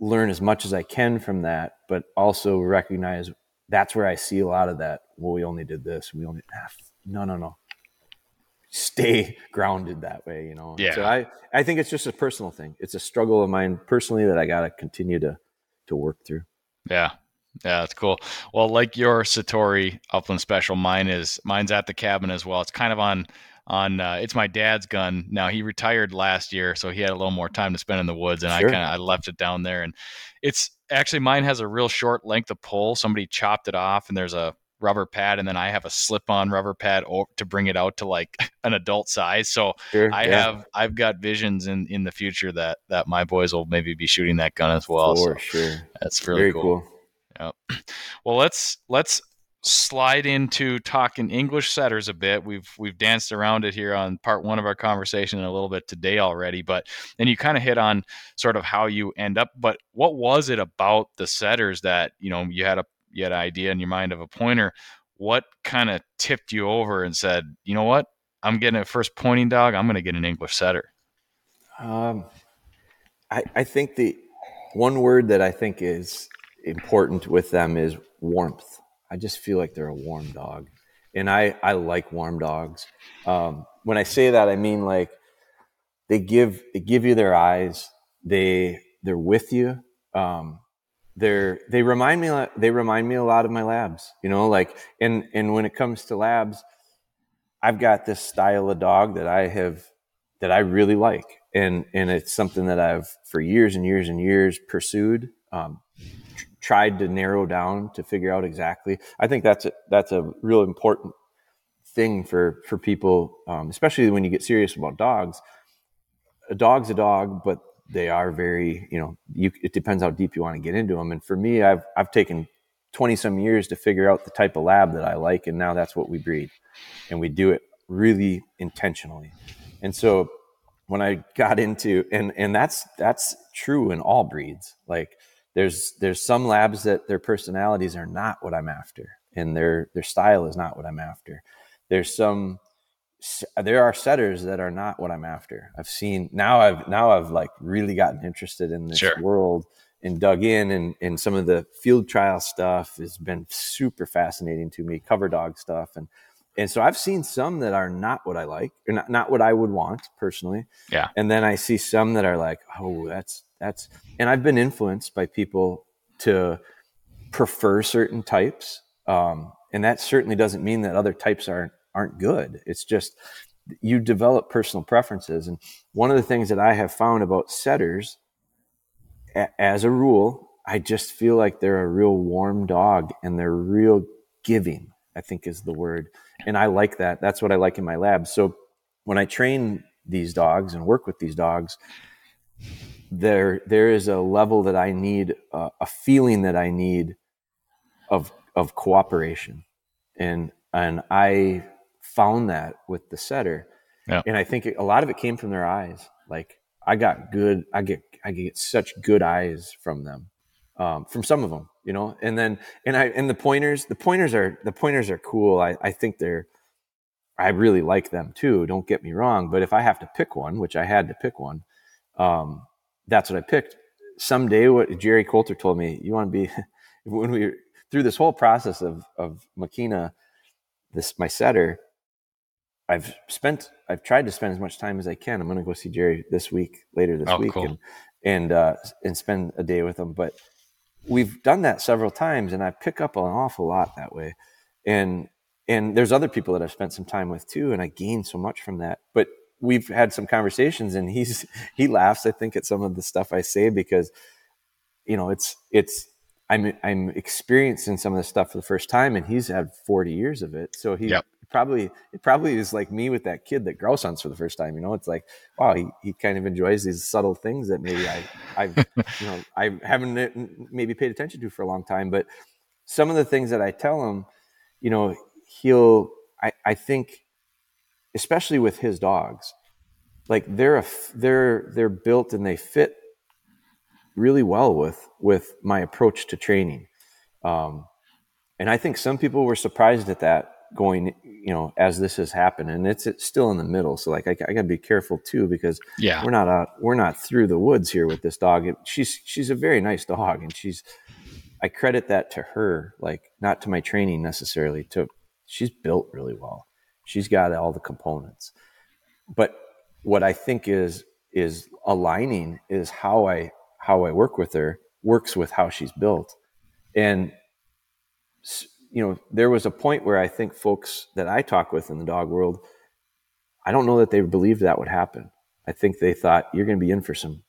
learn as much as I can from that, but also recognize that's where I see a lot of that. Well, we only did this. We only, no. Stay grounded that way, you know? Yeah. So I think it's just a personal thing. It's a struggle of mine personally that I got to continue to work through. Yeah. Yeah, that's cool. Well, like your Satori Upland Special, mine's at the cabin as well. It's kind of on it's my dad's gun. Now he retired last year, so he had a little more time to spend in the woods, and sure. I left it down there, and it's actually, mine has a real short length of pull. Somebody chopped it off and there's a rubber pad, and then I have a slip-on rubber pad to bring it out to like an adult size. So sure, I've got visions in the future that my boys will maybe be shooting that gun as well. For sure. That's really Very cool. Yep. Well, let's slide into talking English setters a bit. We've danced around it here on part one of our conversation a little bit today already, but then you kind of hit on sort of how you end up. But what was it about the setters that, you know, you had an idea in your mind of a pointer? What kind of tipped you over and said, you know what, I'm getting a first pointing dog, I'm going to get an English setter? I think the one word that I think is important with them is warmth. I just feel like they're a warm dog, and I like warm dogs. When I say that, I mean like they give you their eyes. They're with you. They remind me a lot of my labs, you know, like, and when it comes to labs, I've got this style of dog that I really like. And it's something that I've for years and years and years pursued, tried to narrow down to figure out exactly. I think that's a real important thing for people, especially when you get serious about dogs. A dog's a dog, but they are very, you know, it depends how deep you want to get into them. And for me, I've taken 20 some years to figure out the type of lab that I like. And now that's what we breed, and we do it really intentionally. And so when I got into, and that's true in all breeds. Like there's some labs that their personalities are not what I'm after, and their style is not what I'm after. There are setters that are not what I'm after. I've seen now I've like really gotten interested in this world and dug in, and some of the field trial stuff has been super fascinating to me, cover dog stuff. And so I've seen some that are not what I like, or not what I would want personally. Yeah. And then I see some that are like, oh, that's, and I've been influenced by people to prefer certain types. And that certainly doesn't mean that other types aren't good. It's just you develop personal preferences. And one of the things that I have found about setters, as a rule, I just feel like they're a real warm dog, and they're real giving, I think is the word. And I like that. That's what I like in my lab. So when I train these dogs and work with these dogs, there is a level that I need, a feeling that I need of cooperation. And I found that with the setter. Yeah. And I think a lot of it came from their eyes. Like I get such good eyes from them, from some of them, you know, and the pointers are cool. I think I really like them too. Don't get me wrong. But if I have to pick one, which I had to pick one, that's what I picked. Someday what Jerry Coulter told me, you want to be, when we through this whole process of Makina, my setter, I've tried to spend as much time as I can. I'm going to go see Jerry later this week. Cool. and spend a day with him. But we've done that several times, and I pick up an awful lot that way. And there's other people that I've spent some time with too, and I gain so much from that. But we've had some conversations, and he laughs, I think, at some of the stuff I say, because, you know, I'm experiencing some of this stuff for the first time, and he's had 40 years of it. So he probably is like me with that kid that grouse hunts for the first time. You know, it's like, wow, he kind of enjoys these subtle things that maybe I haven't maybe paid attention to for a long time. But some of the things that I tell him, you know, I think, especially with his dogs, like they're built and they fit really well with my approach to training. And I think some people were surprised at that going, you know, as this has happened, and it's still in the middle. So like, I gotta be careful too, because we're not through the woods here with this dog. She's a very nice dog, and I credit that to her, like not to my training necessarily, she's built really well. She's got all the components, but what I think is aligning is how I work with her works with how she's built. And, you know, there was a point where I think folks that I talk with in the dog world, I don't know that they believed that would happen. I think they thought you're going to be in for some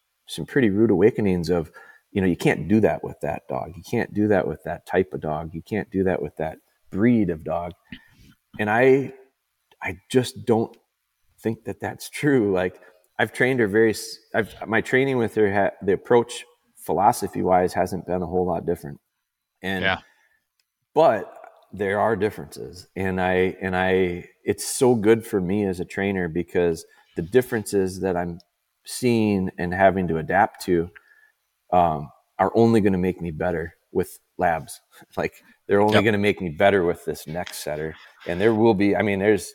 pretty rude awakenings of, you know, you can't do that with that dog. You can't do that with that type of dog. You can't do that with that breed of dog. And I just don't think that that's true. Like, I've trained her my training with her, the approach philosophy wise hasn't been a whole lot different. And, but there are differences. And it's so good for me as a trainer, because the differences that I'm seeing and having to adapt to, are only going to make me better with labs. Like, they're only going to make me better with this next setter. And there will be, I mean, there's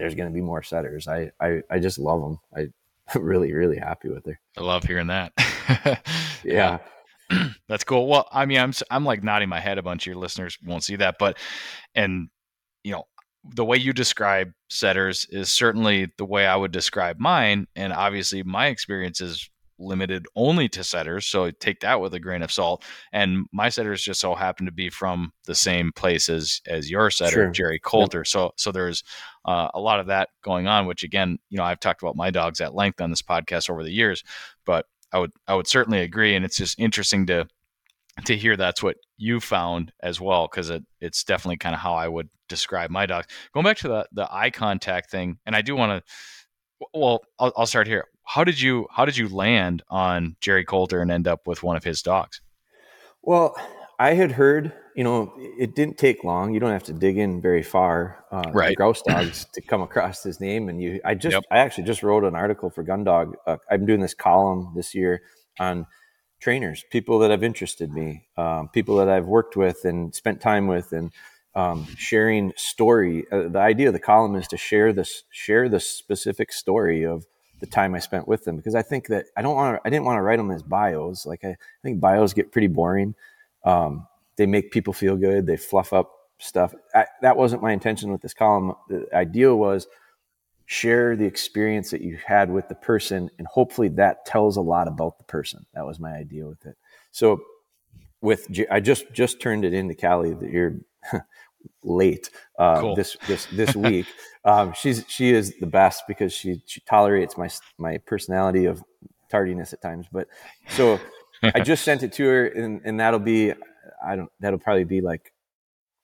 going to be more setters. I just love them. I'm really, really happy with her. I love hearing that. Yeah. That's cool. Well, I mean, I'm like nodding my head. A bunch of your listeners won't see that, but, and you know, the way you describe setters is certainly the way I would describe mine. And obviously my experience is limited only to setters, so take that with a grain of salt. And my setters just so happen to be from the same place as your setter, Jerry Coulter. Yep. So there's a lot of that going on, which again, you know, I've talked about my dogs at length on this podcast over the years, but I would certainly agree. And it's just interesting to hear that's what you found as well, because it's definitely kind of how I would describe my dogs. Going back to the eye contact thing, and I do want to, well, I'll start here. How did you land on Jerry Coulter and end up with one of his dogs? Well, I had heard, you know, it didn't take long. You don't have to dig in very far, the grouse dogs, to come across his name. And I actually just wrote an article for Gun Dog. I'm doing this column this year on trainers, people that have interested me, people that I've worked with and spent time with, and sharing story. The idea of the column is to share the specific story of the time I spent with them, because I think that I didn't want to write them as bios. Like, I think bios get pretty boring. They make people feel good. They fluff up stuff. That wasn't my intention with this column. The idea was share the experience that you had with the person, and hopefully that tells a lot about the person. That was my idea with it. So I just turned it into Callie that you're late cool. this week. She is the best, because she tolerates my personality of tardiness at times. But so I just sent it to her, and that'll probably be like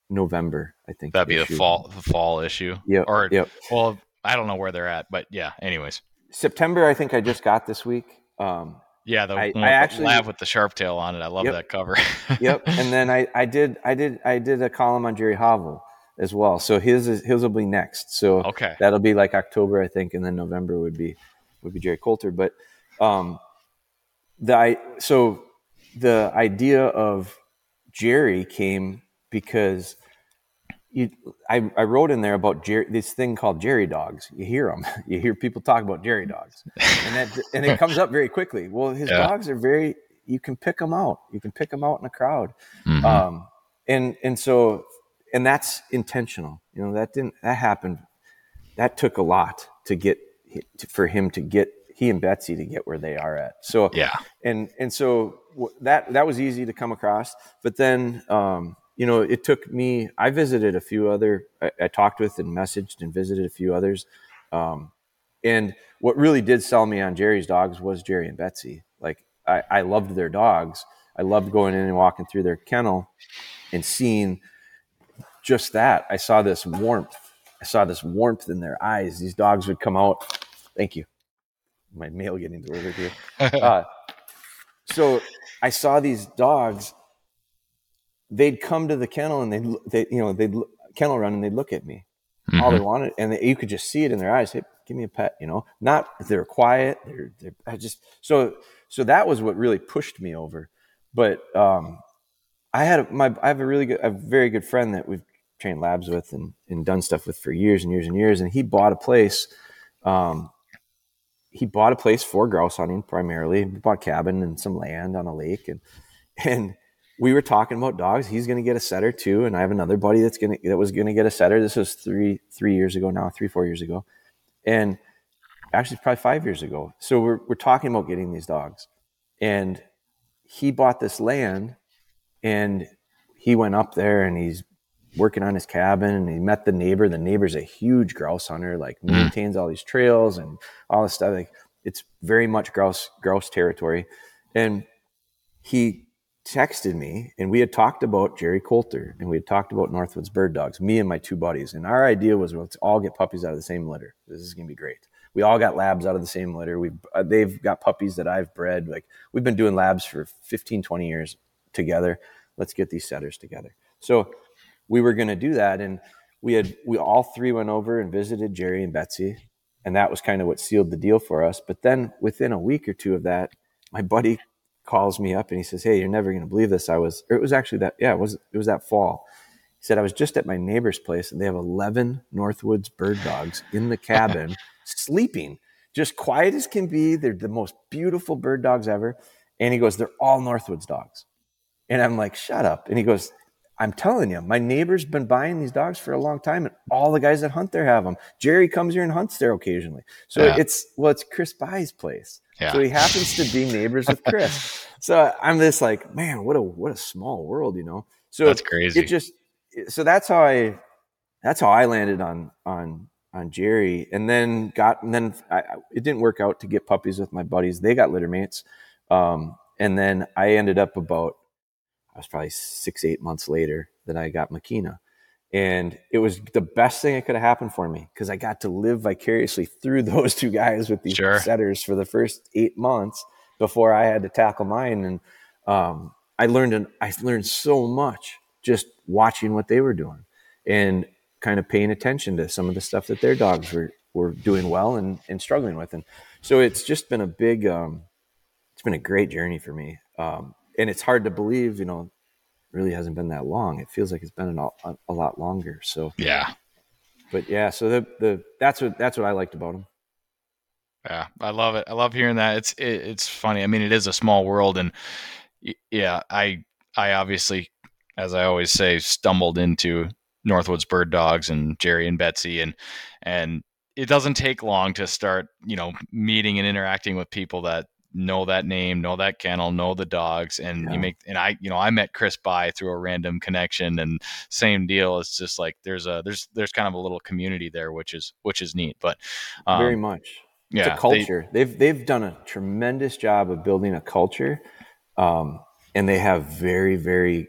November, I think. That'd be the fall issue. Yeah. Or well, I don't know where they're at, but yeah. Anyways, September, I think I just got this week. Yeah, the lab with the sharp tail on it. I love that cover. And then I did a column on Jerry Hovel as well. So his will be next. So that'll be like October, I think, and then November would be Jerry Coulter. But the idea of Jerry came because I wrote in there about Jerry, this thing called Jerry dogs. You hear them. You hear people talk about Jerry dogs, and it comes up very quickly. Well, his dogs are very. You can pick them out. You can pick them out in a crowd, mm-hmm. and that's intentional. You know, that happened. That took a lot to get for him to get he and Betsy to get where they are at. So and so that was easy to come across, but then. You know, it took me, I visited a few other, I talked with and messaged and visited a few others And what really did sell me on Jerry's dogs was Jerry and Betsy. Like I loved their dogs. I loved going in and walking through their kennel and seeing just that. I saw this warmth. I saw this warmth in their eyes. These dogs would come out. Thank you. My mail getting delivered here. So I saw these dogs. They'd come to the kennel and they'd kennel run and they'd look at me. Mm-hmm. All they wanted, and you could just see it in their eyes. Hey, give me a pet, you know. Not they're quiet. They're I just so that was what really pushed me over. But I have a very good friend that we've trained labs with and done stuff with for years and years and years. And he bought a place. He bought a place for grouse hunting primarily. He bought a cabin and some land on a lake, and we were talking about dogs. He's going to get a setter too, and I have another buddy that was going to get a setter. This was three, 4 years ago, and actually probably 5 years ago. So we're talking about getting these dogs, and he bought this land, and he went up there and he's working on his cabin, and he met the neighbor. The neighbor's a huge grouse hunter, like maintains all these trails and all this stuff. Like it's very much grouse territory, and he texted me, and we had talked about Jerry Coulter and we had talked about Northwoods Bird Dogs, me and my two buddies. And our idea was, let's all get puppies out of the same litter. This is going to be great. We all got labs out of the same litter. They've got puppies that I've bred. Like we've been doing labs for 15, 20 years together. Let's get these setters together. So we were going to do that. And we all three went over and visited Jerry and Betsy. And that was kind of what sealed the deal for us. But then within a week or two of that, my buddy calls me up and he says, "Hey, you're never going to believe this. It was that fall." He said, "I was just at my neighbor's place and they have 11 Northwoods Bird Dogs in the cabin sleeping, just quiet as can be. They're the most beautiful bird dogs ever." And he goes, "They're all Northwoods dogs." And I'm like, "Shut up." And he goes, "I'm telling you, my neighbor's been buying these dogs for a long time and all the guys that hunt there have them. Jerry comes here and hunts there occasionally." So it's Chris By's place. Yeah. So he happens to be neighbors with Chris. So I'm just like, man, what a small world, you know? So that's crazy. That's how I landed on Jerry, and then it didn't work out to get puppies with my buddies. They got litter mates. And then I ended up probably 6-8 months later that I got Makina. And it was the best thing that could have happened for me because I got to live vicariously through those two guys with these setters for the first 8 months before I had to tackle mine. And I learned so much just watching what they were doing and kind of paying attention to some of the stuff that their dogs were doing well and struggling with. And so it's just been a great journey for me. And it's hard to believe, you know, really hasn't been that long. It feels like it's been a lot longer. So yeah, but yeah, so that's what I liked about them. Yeah, I love it. I love hearing that. It's funny. I mean, it is a small world, and yeah, I obviously, as I always say, stumbled into Northwoods Bird Dogs and Jerry and Betsy, and it doesn't take long to start, you know, meeting and interacting with people that know that name, know that kennel, know the dogs. And yeah. I met Chris By through a random connection, and same deal. It's just like, there's kind of a little community there, which is neat, but very much. Yeah. It's a culture. They've done a tremendous job of building a culture. And they have very, very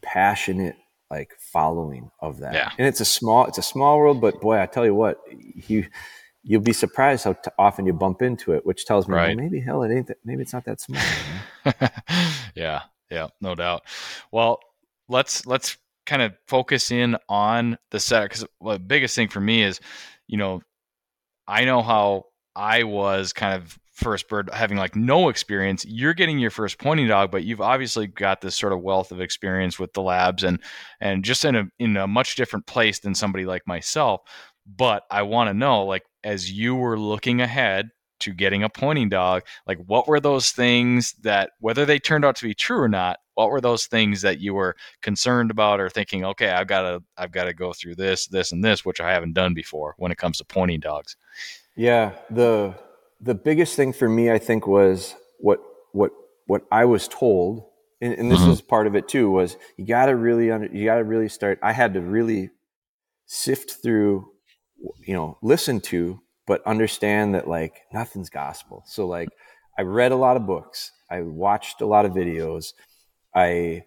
passionate, like, following of that. Yeah. And it's a small world, but boy, I tell you what, you'll be surprised how often you bump into it, which tells me, right, well, maybe it's not that small. Yeah, no doubt. Well, let's kind of focus in on the setter, because the biggest thing for me is, you know, I know how I was kind of first bird, having like no experience. You're getting your first pointing dog, but you've obviously got this sort of wealth of experience with the labs and just in a much different place than somebody like myself. But I want to know, like, as you were looking ahead to getting a pointing dog, like, what were those things that, whether they turned out to be true or not, what were those things that you were concerned about or thinking, okay, I've got to go through this and this, which I haven't done before when it comes to pointing dogs? Yeah. The biggest thing for me, I think, was what I was told. And this is part of it too, was you got to really start. I had to really sift through, you know, listen to but understand that like nothing's gospel. So like I read a lot of books. I watched a lot of videos. I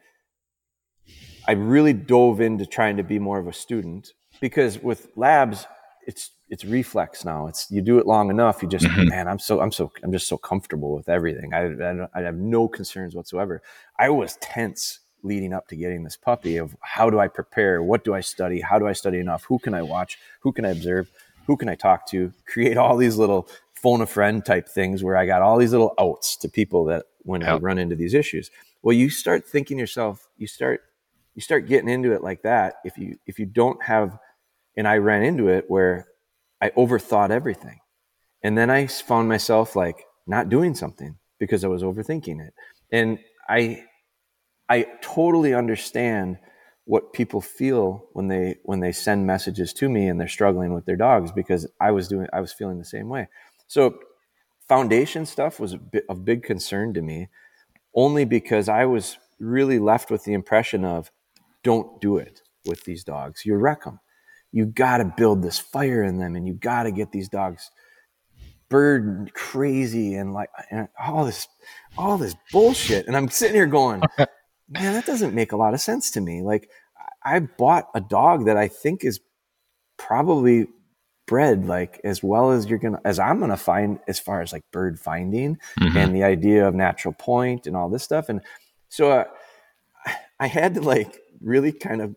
really dove into trying to be more of a student, because with labs, it's reflex now. It's, you do it long enough. You just, man, I'm just so comfortable with everything. I have no concerns whatsoever. I was tense leading up to getting this puppy of how do I prepare? What do I study? How do I study enough? Who can I watch? Who can I observe? Who can I talk to? Create all these little phone a friend type things where I got all these little outs to people that when I run into these issues. Well, you start thinking yourself, you start getting into it like that. If you don't have, and I ran into it where I overthought everything. And then I found myself like not doing something because I was overthinking it. And I totally understand what people feel when they send messages to me and they're struggling with their dogs, because I was feeling the same way. So foundation stuff was a big concern to me, only because I was really left with the impression of don't do it with these dogs. You wreck them. You got to build this fire in them, and you got to get these dogs bird crazy and like and all this bullshit. And I'm sitting here going, man, that doesn't make a lot of sense to me. Like I bought a dog that I think is probably bred like as well as I'm going to find as far as like bird finding and the idea of natural point and all this stuff. And so I had to like really kind of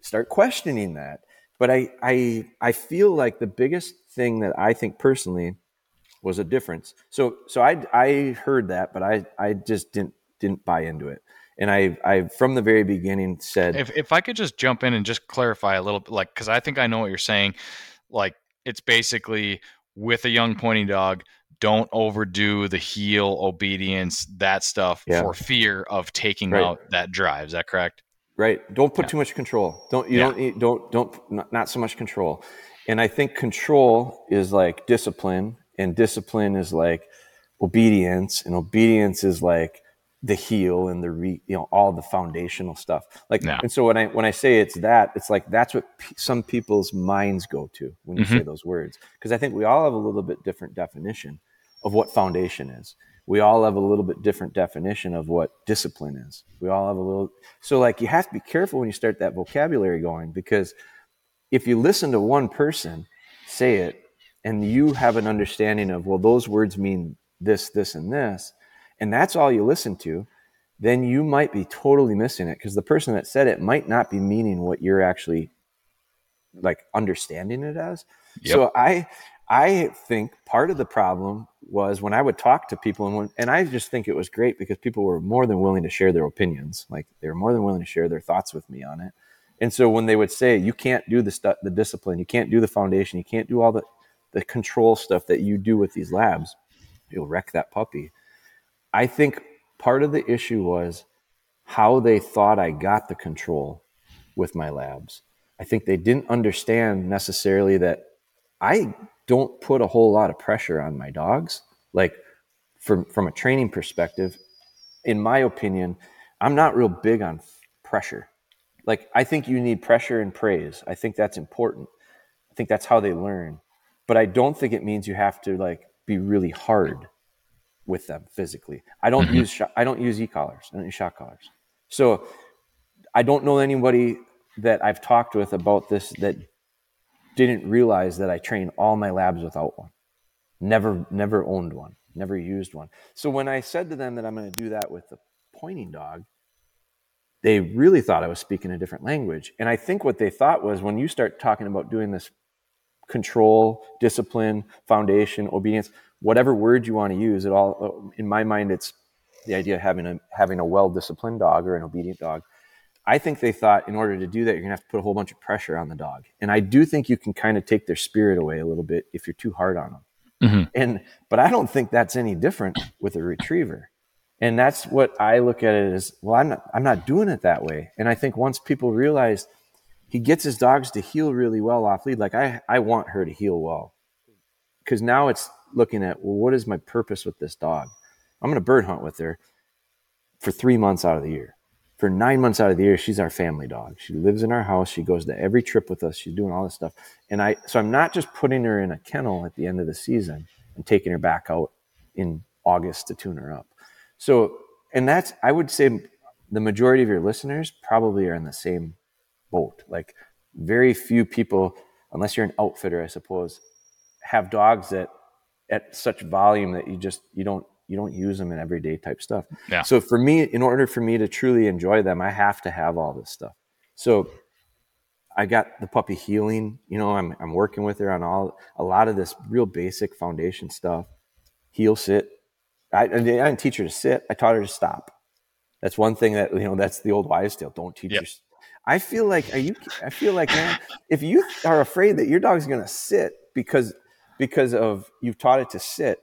start questioning that. But I feel like the biggest thing that I think personally was a difference. So I heard that, but I just didn't buy into it. And I from the very beginning said, if I could just jump in and just clarify a little bit, like, cause I think I know what you're saying. Like it's basically with a young pointing dog, don't overdo the heel obedience, that stuff for fear of taking out that drive. Is that correct? Right. Don't put too much control. Not so much control. And I think control is like discipline, and discipline is like obedience, and obedience is like the heel and the all the foundational stuff. And so when I say it's that, it's like that's what some people's minds go to when you say those words, because I think we all have a little bit different definition of what foundation is. We all have a little bit different definition of what discipline is. We all have a little. So like you have to be careful when you start that vocabulary going, because if you listen to one person say it and you have an understanding of, well, those words mean this, this, and that's all you listen to, then you might be totally missing it, because the person that said it might not be meaning what you're actually like understanding it as. Yep. So I think part of the problem was when I would talk to people, and I just think it was great because people were more than willing to share their opinions. Like they were more than willing to share their thoughts with me on it. And so when they would say, you can't do the discipline, you can't do the foundation, you can't do all the control stuff that you do with these labs, you'll wreck that puppy. I think part of the issue was how they thought I got the control with my labs. I think they didn't understand necessarily that I don't put a whole lot of pressure on my dogs. Like from a training perspective, in my opinion, I'm not real big on pressure. Like I think you need pressure and praise. I think that's important. I think that's how they learn. But I don't think it means you have to like be really hard with them physically. I don't use e-collars. I don't use shock collars. So I don't know anybody that I've talked with about this that didn't realize that I train all my labs without one. Never owned one, never used one. So when I said to them that I'm going to do that with the pointing dog, they really thought I was speaking a different language. And I think what they thought was when you start talking about doing this control, discipline, foundation, obedience, whatever word you want to use, it all, in my mind, it's the idea of having a well-disciplined dog or an obedient dog. I think they thought in order to do that, you're going to have to put a whole bunch of pressure on the dog. And I do think you can kind of take their spirit away a little bit if you're too hard on them. But I don't think that's any different with a retriever. And that's what I look at it as, well, I'm not doing it that way. And I think once people realize he gets his dogs to heel really well off lead, like I want her to heel well. Because now it's looking at, well, what is my purpose with this dog? I'm going to bird hunt with her for 3 months out of the year. for 9 months out of the year, she's our family dog. She lives in our house. She goes to every trip with us. She's doing all this stuff. And so I'm not just putting her in a kennel at the end of the season and taking her back out in August to tune her up. So, and that's, I would say the majority of your listeners probably are in the same boat. Like very few people, unless you're an outfitter, I suppose, have dogs that at such volume that you don't use them in everyday type stuff. Yeah. So for me, in order for me to truly enjoy them, I have to have all this stuff. So I got the puppy healing, you know, I'm working with her on a lot of this real basic foundation stuff. Heel sit. I didn't teach her to sit. I taught her to stop. That's one thing that, you know, that's the old wives' tale. Don't teach her. I feel like, man, if you are afraid that your dog's going to sit because of you've taught it to sit,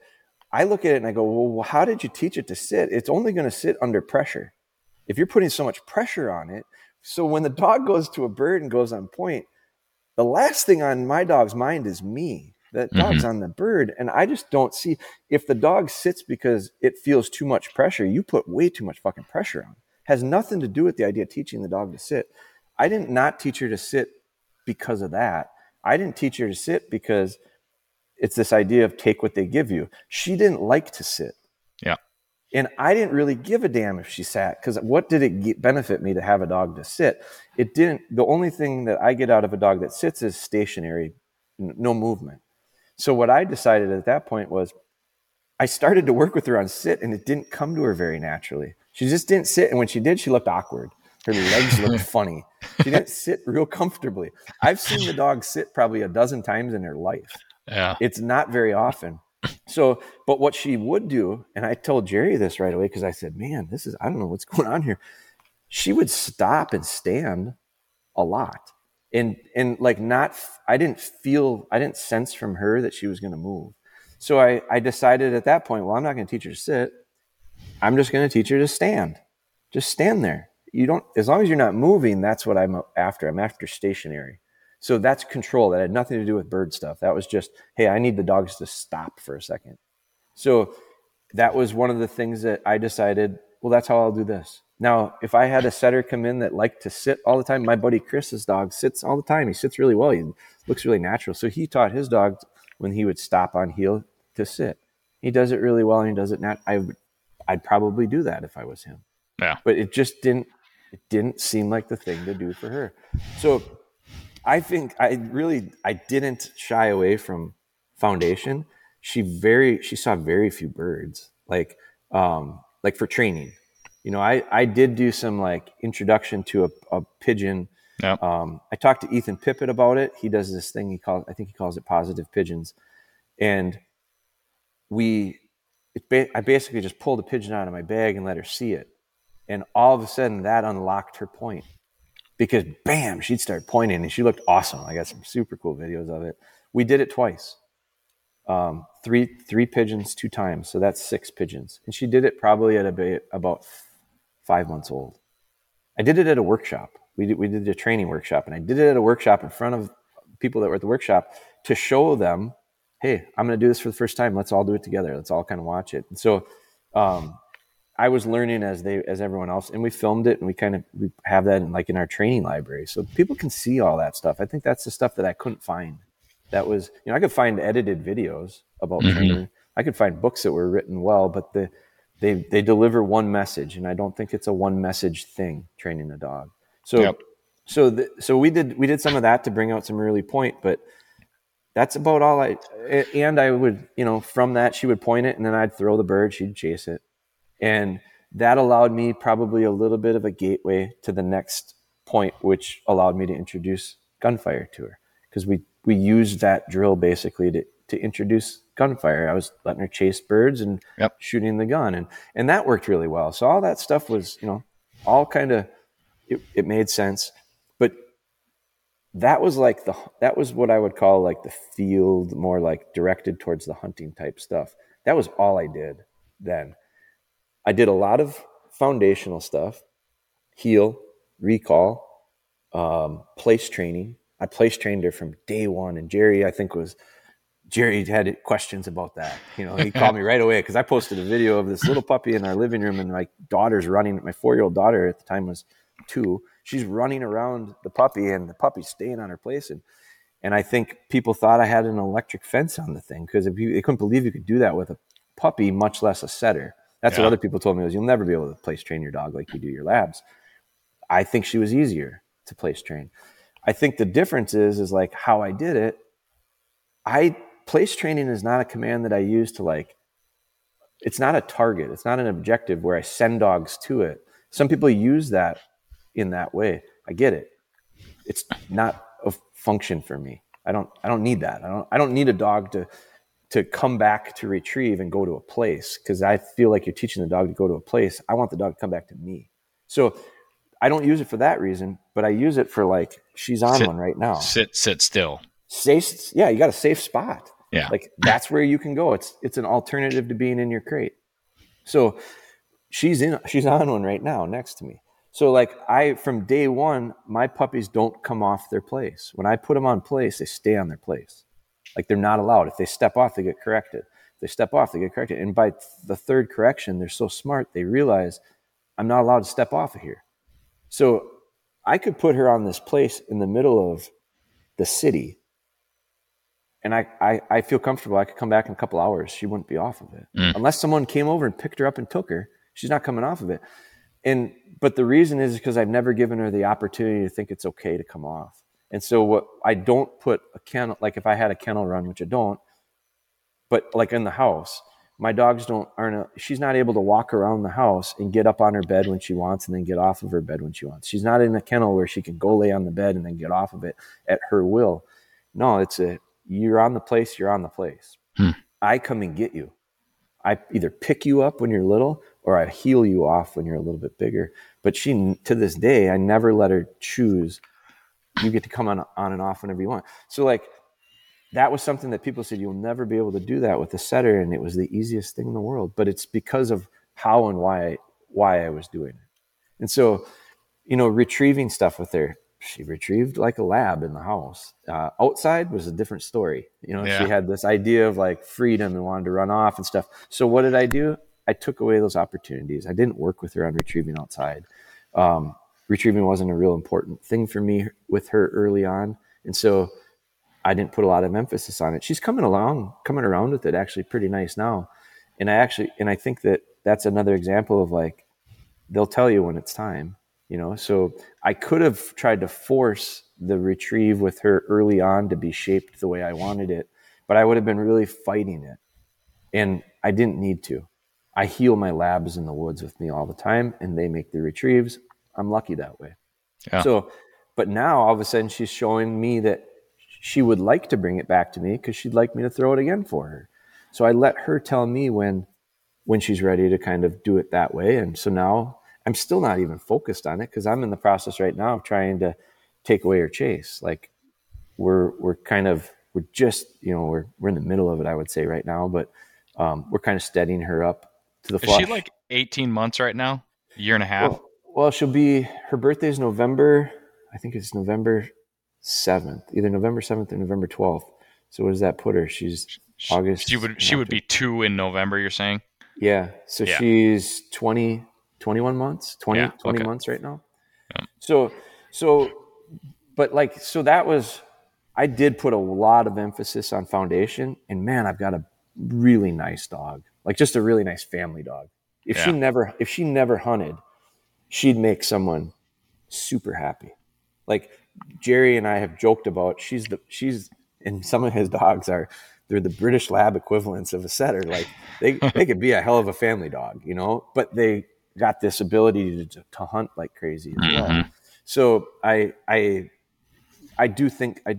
I look at it and I go, well, how did you teach it to sit? It's only going to sit under pressure. If you're putting so much pressure on it, so when the dog goes to a bird and goes on point, the last thing on my dog's mind is me. That dog's on the bird. And I just don't see, if the dog sits because it feels too much pressure, you put way too much fucking pressure on. Has nothing to do with the idea of teaching the dog to sit. I didn't not teach her to sit because of that. I didn't teach her to sit because it's this idea of take what they give you. She didn't like to sit. Yeah. And I didn't really give a damn if she sat, because what did it benefit me to have a dog to sit? It didn't. The only thing that I get out of a dog that sits is stationary, no movement. So what I decided at that point was I started to work with her on sit, and it didn't come to her very naturally. She just didn't sit. And when she did, she looked awkward. Her legs looked funny. She didn't sit real comfortably. I've seen the dog sit probably a dozen times in her life. Yeah. It's not very often. So, but what she would do, and I told Jerry this right away, because I said, man, I don't know what's going on here. She would stop and stand a lot. And like not, I didn't sense from her that she was going to move. So I decided at that point, well, I'm not going to teach her to sit. I'm just going to teach her to stand. Just stand there. You don't, as long as you're not moving, that's what I'm after. I'm after stationary. So that's control. That had nothing to do with bird stuff. That was just, hey, I need the dogs to stop for a second. So that was one of the things that I decided, well, that's how I'll do this. Now, if I had a setter come in that liked to sit all the time, my buddy Chris's dog sits all the time. He sits really well. He looks really natural. So he taught his dog when he would stop on heel to sit. He does it really well, and he does it now. I'd probably do that if I was him. Yeah. But it just didn't seem like the thing to do for her. So I think I didn't shy away from foundation. She saw very few birds, like for training. You know, I did do some like introduction to a pigeon. Yep. I talked to Ethan Pippett about it. He does this thing he calls it positive pigeons. And I basically just pulled a pigeon out of my bag and let her see it. And all of a sudden that unlocked her point, because bam, she'd start pointing and she looked awesome. I got some super cool videos of it. We did it twice. Three pigeons, 2 times. So that's 6 pigeons. And she did it probably at about 5 months old. I did it at a workshop. We did a training workshop, and I did it at a workshop in front of people that were at the workshop to show them, hey, I'm going to do this for the first time. Let's all do it together. Let's all kind of watch it. And so, I was learning as everyone else, and we filmed it, and we have that in our training library. So people can see all that stuff. I think that's the stuff that I couldn't find. That was, you know, I could find edited videos about training. I could find books that were written well, but they deliver one message, and I don't think it's a one message thing, training a dog. So, yep. So we did some of that to bring out some early point, but that's about all I would, you know, from that she would point it, and then I'd throw the bird, she'd chase it. And that allowed me probably a little bit of a gateway to the next point, which allowed me to introduce gunfire to her. Cause we used that drill basically to introduce gunfire. I was letting her chase birds and shooting the gun, and that worked really well. So all that stuff was, you know, all kind of, it made sense. But that was like that was what I would call like the field, more like directed towards the hunting type stuff. That was all I did then. I did a lot of foundational stuff, heel, recall, place training. I place trained her from day one, and Jerry, I think, was Jerry had questions about that. You know, he called me right away because I posted a video of this little puppy in our living room, and my daughter's running. My 4-year-old daughter at the time was 2. She's running around the puppy, and the puppy's staying on her place. And I think people thought I had an electric fence on the thing because they couldn't believe you could do that with a puppy, much less a setter. That's what other people told me was you'll never be able to place train your dog like you do your labs. I think she was easier to place train. I think the difference is like how I did it. Place training is not a command that I use to like, it's not a target. It's not an objective where I send dogs to it. Some people use that in that way. I get it. It's not a function for me. I don't need that. I don't need a dog to come back to retrieve and go to a place, because I feel like you're teaching the dog to go to a place. I want the dog to come back to me. So I don't use it for that reason, but I use it for like, she's on one right now. Sit still. Safe, yeah, you got a safe spot. Yeah. Like that's where you can go. It's an alternative to being in your crate. So she's on one right now next to me. So like from day one, my puppies don't come off their place. When I put them on place, they stay on their place. Like they're not allowed. If they step off, they get corrected. If they step off, they get corrected. And by the third correction, they're so smart, they realize I'm not allowed to step off of here. So I could put her on this place in the middle of the city, and I feel comfortable. I could come back in a couple hours. She wouldn't be off of it. Unless someone came over and picked her up and took her. She's not coming off of it. But the reason is because I've never given her the opportunity to think it's okay to come off. And so what I don't put a kennel, like if I had a kennel run, which I don't, but like in the house, my dogs she's not able to walk around the house and get up on her bed when she wants and then get off of her bed when she wants. She's not in a kennel where she can go lay on the bed and then get off of it at her will. No, you're on the place, you're on the place. I come and get you. I either pick you up when you're little or I heel you off when you're a little bit bigger. But she, to this day, I never let her choose. You get to come on and off whenever you want. So like that was something that people said, you'll never be able to do that with a setter. And it was the easiest thing in the world, but it's because of how and why I was doing it. And so, you know, retrieving stuff with her, she retrieved like a lab in the house. Outside was a different story. You know, She had this idea of like freedom and wanted to run off and stuff. So what did I do? I took away those opportunities. I didn't work with her on retrieving outside. Retrieving wasn't a real important thing for me with her early on. And so I didn't put a lot of emphasis on it. She's coming around with it actually pretty nice now. And I think that that's another example of like, they'll tell you when it's time. You know, so I could have tried to force the retrieve with her early on to be shaped the way I wanted it, but I would have been really fighting it. And I didn't need to. I heel my labs in the woods with me all the time, and they make the retrieves. I'm lucky that way. Yeah. So, but now all of a sudden she's showing me that she would like to bring it back to me because she'd like me to throw it again for her. So I let her tell me when she's ready to kind of do it that way. And so now I'm still not even focused on it because I'm in the process right now of trying to take away her chase. Like we're in the middle of it, I would say right now, but we're kind of steadying her up to the flush. Is she like 18 months right now? A year and a half? Well, her birthday is November. I think it's November 7th, either November 7th or November 12th. So what does that put her? She's August. She would be 2 in November, you're saying? Yeah. So she's 20 months right now. Yeah. So that was, I did put a lot of emphasis on foundation, and man, I've got a really nice dog, like just a really nice family dog. If she never hunted, she'd make someone super happy. Like Jerry and I have joked about, and some of his dogs are, they're the British lab equivalents of a setter. Like they could be a hell of a family dog, you know, but they got this ability to hunt like crazy as well. Mm-hmm. So I do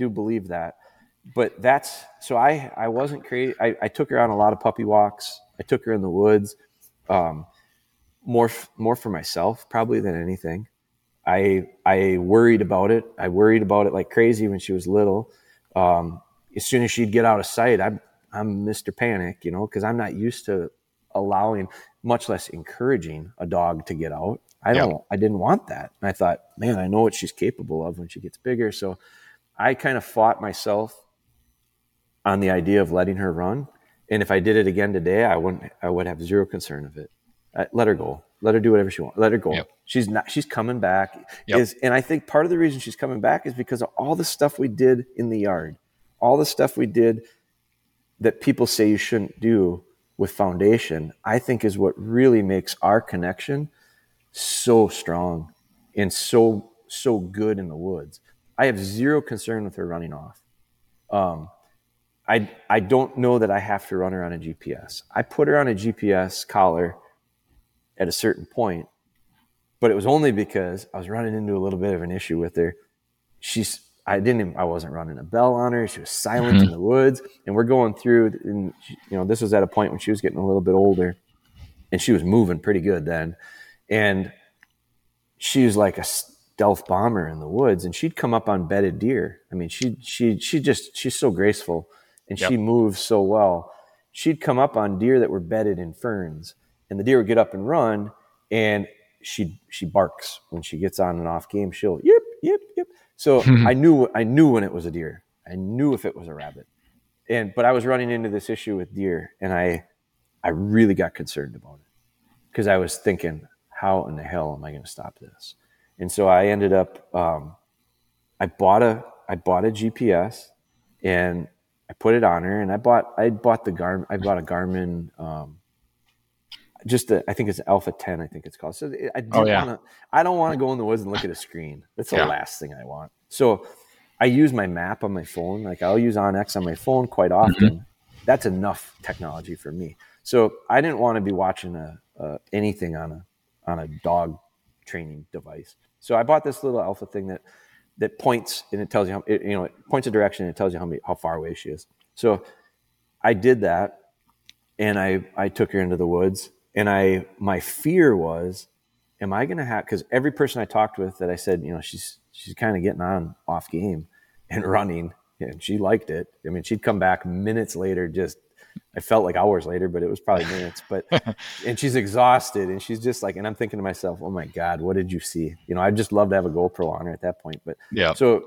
believe that, but that's, so I wasn't crazy. I took her on a lot of puppy walks. I took her in the woods, more for myself probably than anything. I worried about it. I worried about it like crazy when she was little. As soon as she'd get out of sight, I'm Mr. Panic, you know, cause I'm not used to allowing, much less encouraging a dog to get out. I didn't want that. And I thought, man, I know what she's capable of when she gets bigger. So I kind of fought myself on the idea of letting her run. And if I did it again today, I would have zero concern of it. Let her go. Let her do whatever she wants. Let her go. Yep. She's coming back. Yep. And I think part of the reason she's coming back is because of all the stuff we did in the yard, all the stuff we did that people say you shouldn't do with foundation, I think is what really makes our connection so strong and so good in the woods. I have zero concern with her running off. I don't know that I have to run her on a GPS. I put her on a GPS collar at a certain point, but it was only because I was running into a little bit of an issue with her. I wasn't running a bell on her. She was silent in the woods, and we're going through, and this was at a point when she was getting a little bit older, and she was moving pretty good then. And she was like a stealth bomber in the woods, and she'd come up on bedded deer. I mean, she's so graceful, and yep. she moves so well. She'd come up on deer that were bedded in ferns, and the deer would get up and run, and she barks when she gets on and off game. She'll yip, yip, yip. So I knew when it was a deer. I knew if it was a rabbit. But I was running into this issue with deer, and I really got concerned about it because I was thinking, how in the hell am I going to stop this? And so I ended up, I bought a GPS, and I put it on her, and I bought a Garmin, I think it's Alpha 10, I think it's called. So I don't want to go in the woods and look at a screen. That's the last thing I want. So I use my map on my phone. Like I'll use OnX on my phone quite often. Mm-hmm. That's enough technology for me. So I didn't want to be watching anything on a dog training device. So I bought this little Alpha thing that points, and it tells you it points a direction, and it tells you how far away she is. So I did that, and I took her into the woods. And my fear was, am I going to have, because every person I talked with that I said, she's kind of getting on off game and running, and she liked it. I mean, she'd come back minutes later, I felt like hours later, but it was probably minutes, and she's exhausted, and she's just like, and I'm thinking to myself, oh my God, what did you see? I'd just love to have a GoPro on her at that point. But yeah. So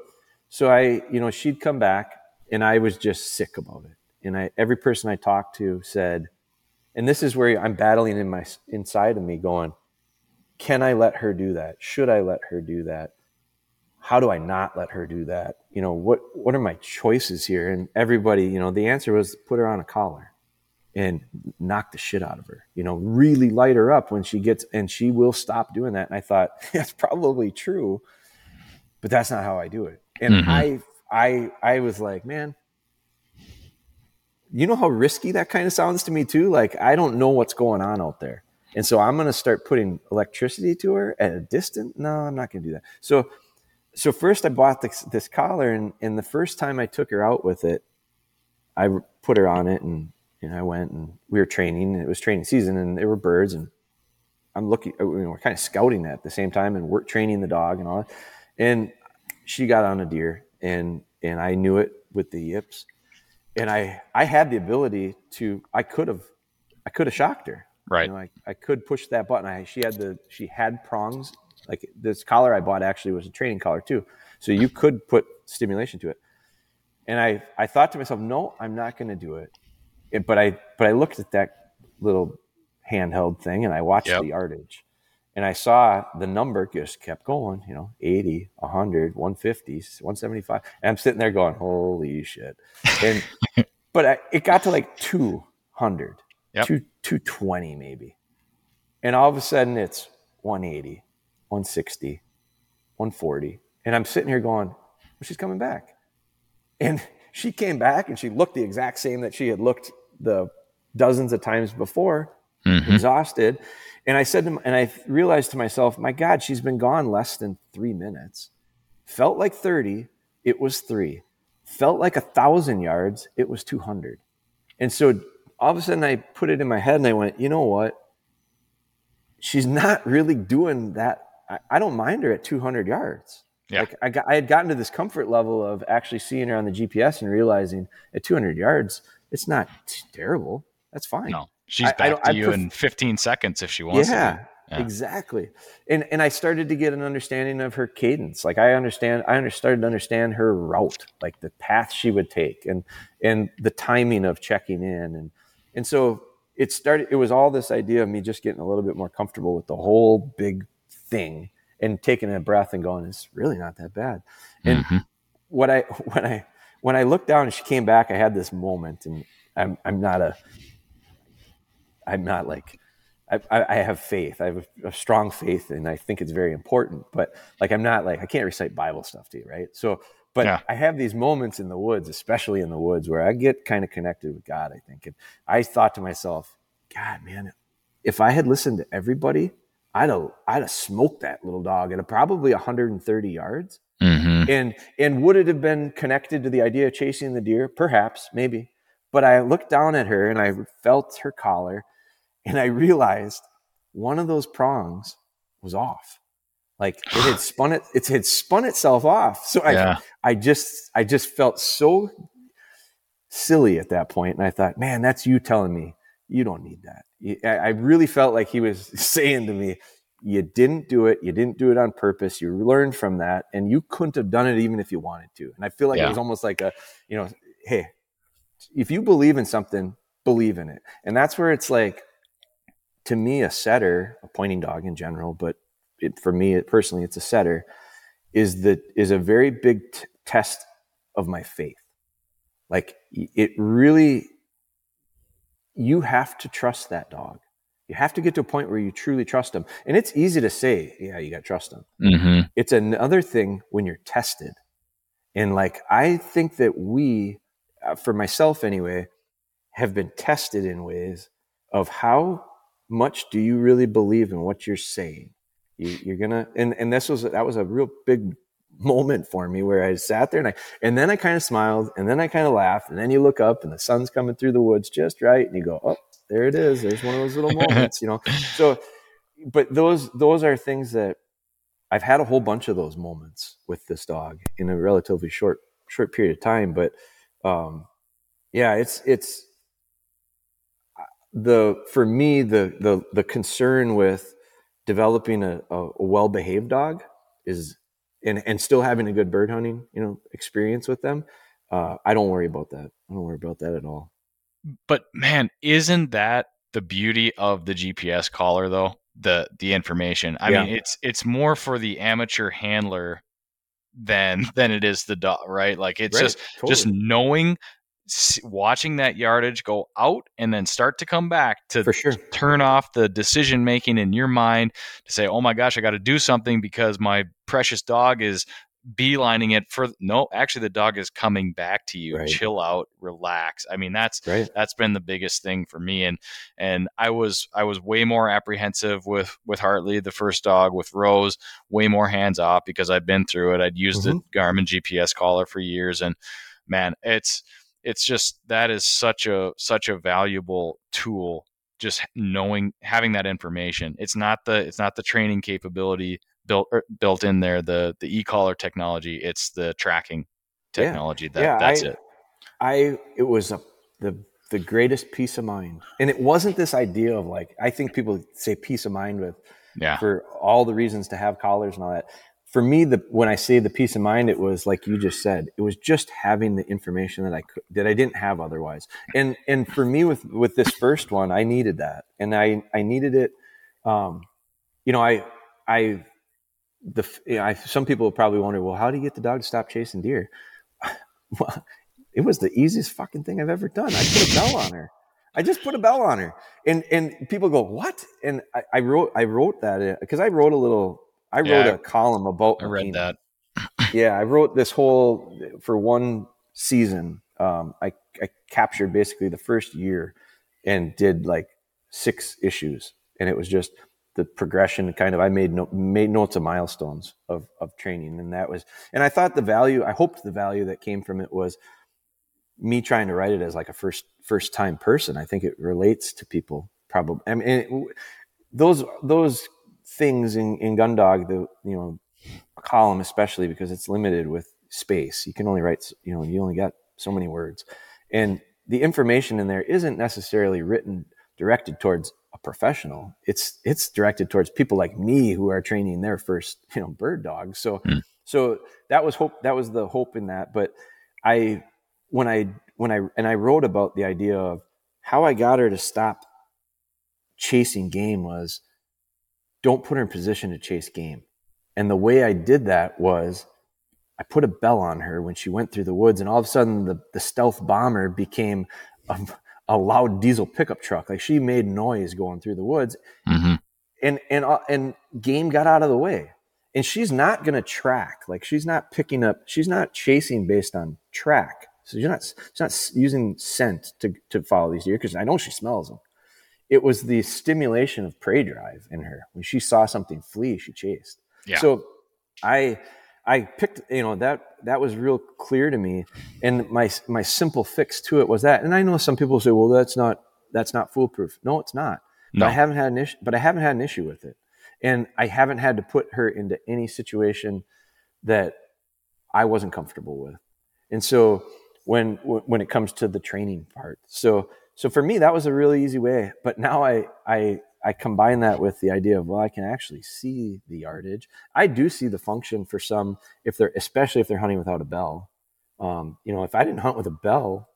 I, she'd come back, and I was just sick about it. And every person I talked to said, and this is where I'm battling in my inside of me going, can I let her do that? Should I let her do that? How do I not let her do that? What are my choices here? And everybody, the answer was put her on a collar and knock the shit out of her, really light her up when she gets, and she will stop doing that. And I thought, that's probably true, but that's not how I do it. And I was like, man, you know how risky that kind of sounds to me too? Like, I don't know what's going on out there. And so I'm going to start putting electricity to her at a distance. No, I'm not going to do that. So first I bought this collar, and the first time I took her out with it, I put her on it, and I went, and we were training, and it was training season, and there were birds, and I'm looking, we're kind of scouting at the same time, and we're training the dog and all that. And she got on a deer, and I knew it with the yips. And I had the ability to, I could have shocked her. Right. I could push that button. She had prongs. Like this collar I bought actually was a training collar too. So you could put stimulation to it. And I thought to myself, no, I'm not going to do it. But I looked at that little handheld thing, and I watched the yardage, and I saw the number just kept going, 80, 100, 150, 175. And I'm sitting there going, holy shit. And, it got to like 200, 220 maybe. And all of a sudden it's 180, 160, 140. And I'm sitting here going, well, she's coming back. And she came back, and she looked the exact same that she had looked the dozens of times before. Mm-hmm. Exhausted. And I said and I realized to myself, my God, she's been gone less than 3 minutes. Felt like 30, it was 3. Felt like 1,000 yards, it was 200. And so all of a sudden I put it in my head, and I went, you know what? She's not really doing that. I don't mind her at 200 yards. Yeah. Like I had gotten to this comfort level of actually seeing her on the GPS and realizing at 200 yards, it's not terrible. That's fine. No. She's back to you in 15 seconds if she wants to. Yeah. Exactly. And I started to get an understanding of her cadence. Like I started to understand her route, like the path she would take and the timing of checking in. And so it was all this idea of me just getting a little bit more comfortable with the whole big thing and taking a breath and going, it's really not that bad. And mm-hmm. when I looked down and she came back, I had this moment, and I have faith. I have a strong faith, and I think it's very important. But like, I'm not like, I can't recite Bible stuff to you, right? So, but yeah. I have these moments in the woods, especially in the woods, where I get kind of connected with God, I think. And I thought to myself, God, man, if I had listened to everybody, I'd have smoked that little dog at probably 130 yards. Mm-hmm. And would it have been connected to the idea of chasing the deer? Perhaps, maybe. But I looked down at her and I felt her collar. And I realized one of those prongs was off. Like it had spun itself off. So yeah. I just felt so silly at that point. And I thought, man, that's you telling me you don't need that. I really felt like he was saying to me, you didn't do it. You didn't do it on purpose. You learned from that, and you couldn't have done it even if you wanted to. And I feel like yeah. It was almost like a, you know, hey, if you believe in something, believe in it. And that's where it's like, to me, a setter, a pointing dog in general, but for me personally, it's a setter, is a very big test of my faith. Like it really, you have to trust that dog. You have to get to a point where you truly trust them. And it's easy to say, yeah, you got to trust them. Mm-hmm. It's another thing when you're tested. And like, I think that we, for myself anyway, have been tested in ways of how much do you really believe in what you're saying? That was a real big moment for me where I sat there and then I kind of smiled, and then I kind of laughed, and then you look up and the sun's coming through the woods just right, and you go, oh, there it is. There's one of those little moments, you know? So, but those are things that I've had a whole bunch of those moments with this dog in a relatively short period of time. But, yeah, it's for me the concern with developing a well-behaved dog is and still having a good bird hunting, you know, experience with them. I don't worry about that. I don't worry about that at all. But man, isn't that the beauty of the GPS collar though? The information. I mean, it's more for the amateur handler than it is the dog, right? Like it's right, just knowing, watching that yardage go out and then start to come back to turn off the decision making in your mind to say, oh my gosh, I got to do something because my precious dog is beelining it for. No, actually the dog is coming back to you. Right. Chill out, relax. I mean, that's been the biggest thing for me. And I was way more apprehensive with Hartley, the first dog, with Rose, way more hands off because I've been through it. I'd used mm-hmm. the Garmin GPS collar for years, and man, it's just, that is such a valuable tool, just knowing, having that information. It's not the training capability built in there, the e-collar technology, it's the tracking technology. It was the greatest peace of mind. And it wasn't this idea of like, I think people say peace of mind for all the reasons to have collars and all that. For me, when I say the peace of mind, it was like you just said, it was just having the information that I didn't have otherwise. And for me with this first one, I needed that, and I needed it. You know, some people probably wonder, well, how do you get the dog to stop chasing deer? Well, it was the easiest fucking thing I've ever done. I put a bell on her. I just put a bell on her, and people go, what? And I wrote that because I wrote a little. I wrote a column about Makina. I read that. Yeah, I wrote this whole, for one season, I captured basically the first year and did like 6 issues. And it was just the progression kind of, I made notes of milestones of training. And that was, and I thought I hoped the value that came from it was me trying to write it as like a first time person. I think it relates to people probably. I mean, those things in Gun Dog, the, you know, a column, especially because it's limited with space. You can only write, you know, you only got so many words, and the information in there isn't necessarily written directed towards a professional. It's directed towards people like me who are training their first, bird dogs. So, So that was hope. That was the hope in that. But I wrote about the idea of how I got her to stop chasing game was don't put her in position to chase game. And the way I did that was I put a bell on her when she went through the woods, and all of a sudden the stealth bomber became a loud diesel pickup truck. Like, she made noise going through the woods, and game got out of the way. And she's not going to track. Like, she's not picking up. She's not chasing based on track. So she's not using scent to follow these deer, because I know she smells them. It was the stimulation of prey drive in her. When she saw something flee, she chased. Yeah. So I picked, that was real clear to me. And my simple fix to it was that. And I know some people say, well, that's not foolproof. No, it's not. No. But I haven't had an issue with it. And I haven't had to put her into any situation that I wasn't comfortable with. And so when it comes to the training part, so for me, that was a really easy way. But now I combine that with the idea of, well, I can actually see the yardage. I do see the function for some, especially if they're hunting without a bell. If I didn't hunt with a bell,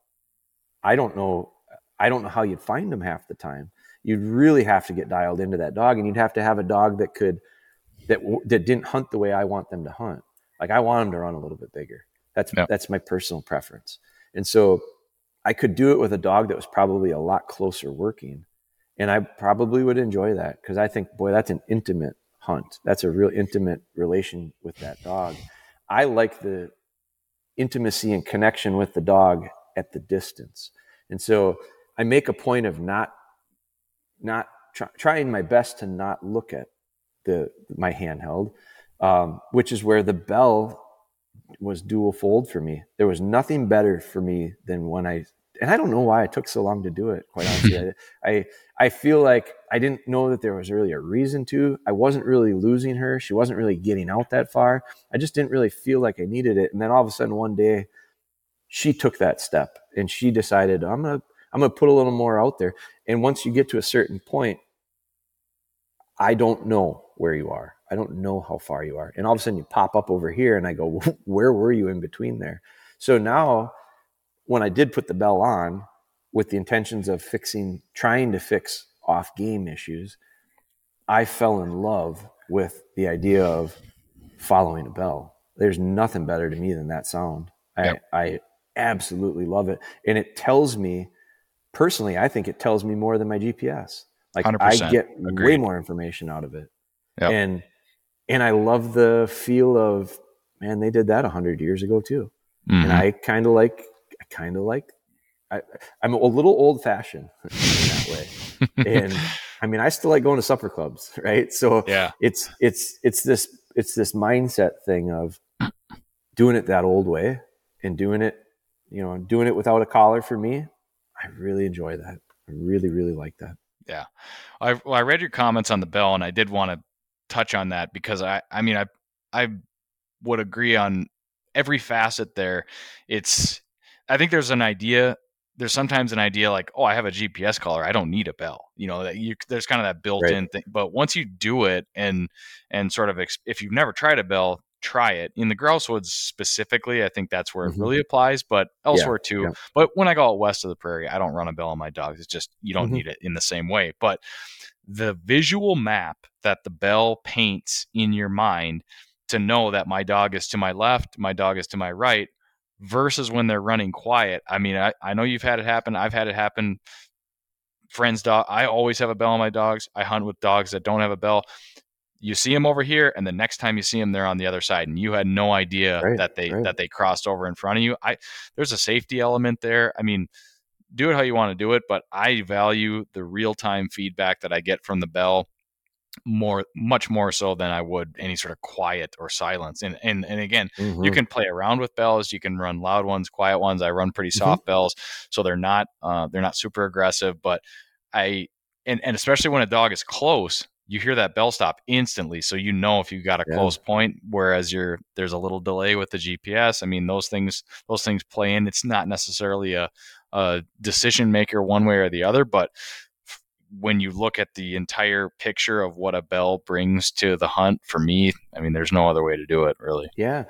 I don't know how you'd find them half the time. You'd really have to get dialed into that dog, and you'd have to have a dog that didn't hunt the way I want them to hunt. Like, I want them to run a little bit bigger. That's my personal preference. And so I could do it with a dog that was probably a lot closer working, and I probably would enjoy that, because I think, boy, that's an intimate hunt. That's a real intimate relation with that dog. I like the intimacy and connection with the dog at the distance. And so I make a point of not trying my best to not look at my handheld, which is where the bell was dual fold for me. There was nothing better for me than when I don't know why I took so long to do it, quite honestly. I feel like I didn't know that there was really a reason to. I wasn't really losing her. She wasn't really getting out that far. I just didn't really feel like I needed it. And then all of a sudden one day she took that step, and she decided, I'm going to put a little more out there. And once you get to a certain point, I don't know where you are. I don't know how far you are. And all of a sudden you pop up over here, and I go, where were you in between there? So now when I did put the bell on with the intentions of trying to fix off game issues, I fell in love with the idea of following a bell. There's nothing better to me than that sound. Yep. I absolutely love it. And it tells me, personally, I think it tells me more than my GPS. Like, 100%. I get way more information out of it. Yep. And I love the feel of, man, they did that 100 years ago too. Mm-hmm. And I'm a little old fashioned in that way. And I mean, I still like going to supper clubs, right? So yeah, it's this mindset thing of doing it that old way, and doing it without a collar for me. I really enjoy that. I really, really like that. Yeah. I read your comments on the bell, and I did want to touch on that, because I would agree on every facet there. I think there's sometimes an idea like, oh, I have a GPS collar, I don't need a bell. There's kind of that built-in thing. But once you do it and sort of, if you've never tried a bell, try it in the grouse woods specifically. I think that's where it really applies, but elsewhere too. Yeah. But when I go out west of the prairie, I don't run a bell on my dogs. It's just, you don't need it in the same way. But the visual map that the bell paints in your mind to know that my dog is to my left, my dog is to my right, versus when they're running quiet. I mean, I know you've had it happen. I've had it happen. Friends' dog. I always have a bell on my dogs. I hunt with dogs that don't have a bell. You see them over here, and the next time you see them, they're on the other side, and you had no idea that they crossed over in front of you. There's a safety element there. I mean, do it how you want to do it, but I value the real-time feedback that I get from the bell much more so than I would any sort of quiet or silence. And again, you can play around with bells. You can run loud ones, quiet ones. I run pretty soft bells, so they're not super aggressive. But and especially when a dog is close, you hear that bell stop instantly. So you know if you got a close point, whereas there's a little delay with the GPS. I mean, those things play in. It's not necessarily a decision maker one way or the other, but when you look at the entire picture of what a bell brings to the hunt, for me, I mean, there's no other way to do it, really. Yeah.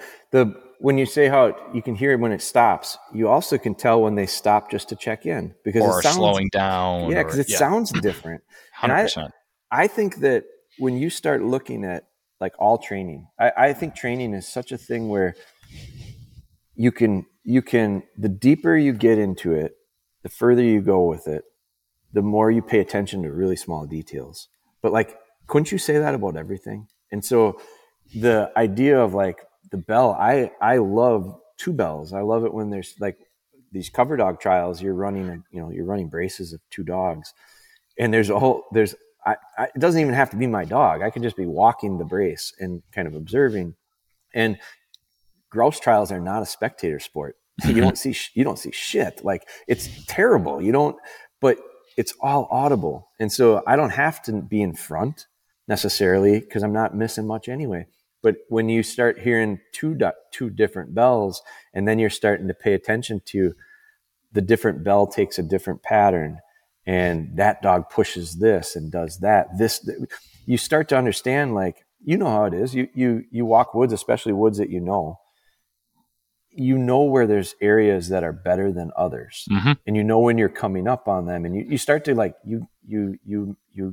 When you say how you can hear it when it stops, you also can tell when they stop just to check in, because or it sounds, slowing down. Yeah, because it sounds different. 100%. I think that when you start looking at like all training, I think training is such a thing where you can the deeper you get into it, the further you go with it, the more you pay attention to really small details. But like, couldn't you say that about everything? And so the idea of like the bell, I love two bells. I love it when there's like these cover dog trials, you're running braces of two dogs, and it doesn't even have to be my dog. I could just be walking the brace and kind of observing. And grouse trials are not a spectator sport. You don't see shit. Like, it's terrible. But it's all audible. And so I don't have to be in front necessarily, because I'm not missing much anyway. But when you start hearing two different bells, and then you're starting to pay attention to the different bell takes a different pattern, and that dog pushes this and does that, you start to understand, like, you know how it is. You walk woods, especially woods that you know where there's areas that are better than others, mm-hmm. and you know when you're coming up on them, and you start to like, you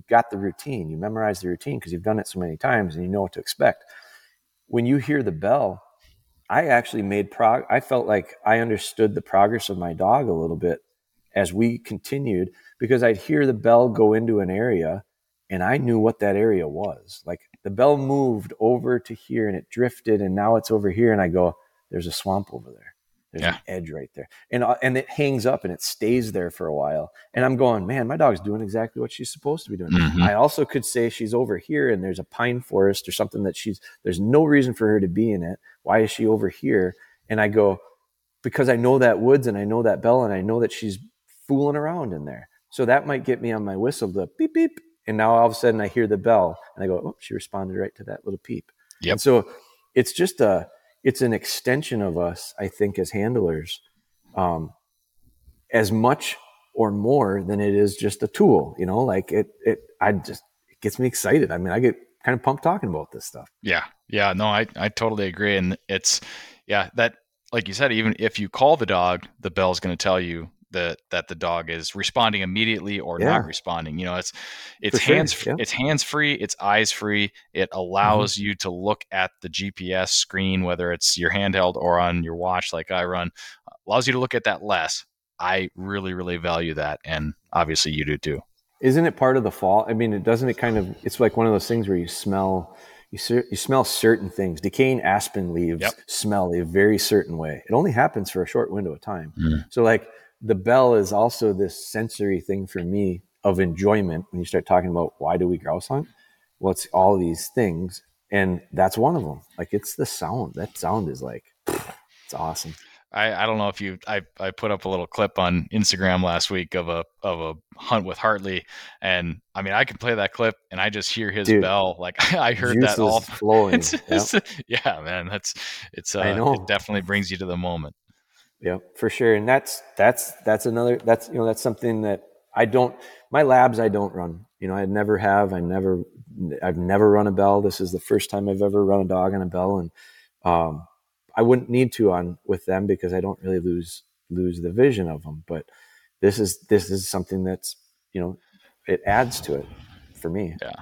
got the routine, you memorize the routine because you've done it so many times and you know what to expect. When you hear the bell, I actually made I felt like I understood the progress of my dog a little bit as we continued, because I'd hear the bell go into an area and I knew what that area was. Like, the bell moved over to here and it drifted, and now it's over here, and I go, there's a swamp over there. There's an edge right there. And it hangs up and it stays there for a while. And I'm going, man, my dog's doing exactly what she's supposed to be doing. Mm-hmm. I also could say she's over here and there's a pine forest or something that there's no reason for her to be in it. Why is she over here? And I go, because I know that woods and I know that bell and I know that she's fooling around in there. So that might get me on my whistle to beep, beep. And now all of a sudden I hear the bell and I go, oh, she responded right to that little peep. Yep. And so it's just it's an extension of us, I think, as handlers, as much or more than it is just a tool, like it gets me excited. I mean, I get kind of pumped talking about this stuff. Yeah. Yeah. No, I totally agree. And it's, that, like you said, even if you call the dog, the bell's going to tell you that the dog is responding immediately or not responding. It's hands-free, it's hands-free, it's eyes-free. It allows you to look at the GPS screen, whether it's your handheld or on your watch like I run. Allows you to look at that less. I really, really value that, and obviously you do too. Isn't it part of the fall? I mean, it's like one of those things where you smell... You smell certain things. Decaying aspen leaves smell a very certain way. It only happens for a short window of time. Mm. So like, the bell is also this sensory thing for me of enjoyment. When you start talking about why do we grouse hunt? Well, it's all these things. And that's one of them. Like, it's the sound. That sound is like, it's awesome. I don't know if I put up a little clip on Instagram last week of a hunt with Hartley, and I mean, I can play that clip and I just hear his bell. Like, I heard that all flowing. Man, it definitely brings you to the moment. Yeah, for sure. And that's something that I don't run, I've never run a bell. This is the first time I've ever run a dog on a bell. And, I wouldn't need to with them because I don't really lose the vision of them. But this is something that's, it adds to it for me. Yeah.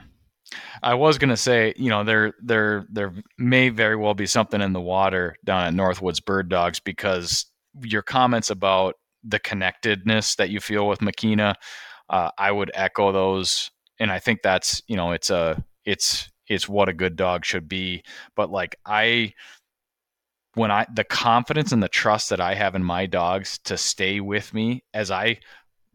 I was going to say, there may very well be something in the water down at Northwoods Bird Dogs, because your comments about the connectedness that you feel with Makina, I would echo those. And I think that's, it's what a good dog should be. But like, the confidence and the trust that I have in my dogs to stay with me as I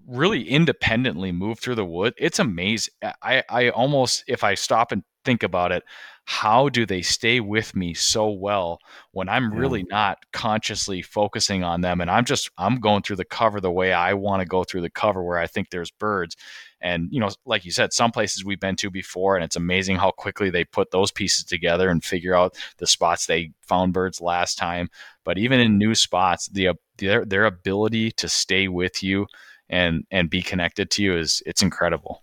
really independently move through the wood, it's amazing. I almost, if I stop and think about it, how do they stay with me so well when I'm really not consciously focusing on them? And I'm going through the cover the way I want to go through the cover where I think there's birds. And, like you said, some places we've been to before, and it's amazing how quickly they put those pieces together and figure out the spots they found birds last time. But even in new spots, their ability to stay with you and be connected to you it's incredible.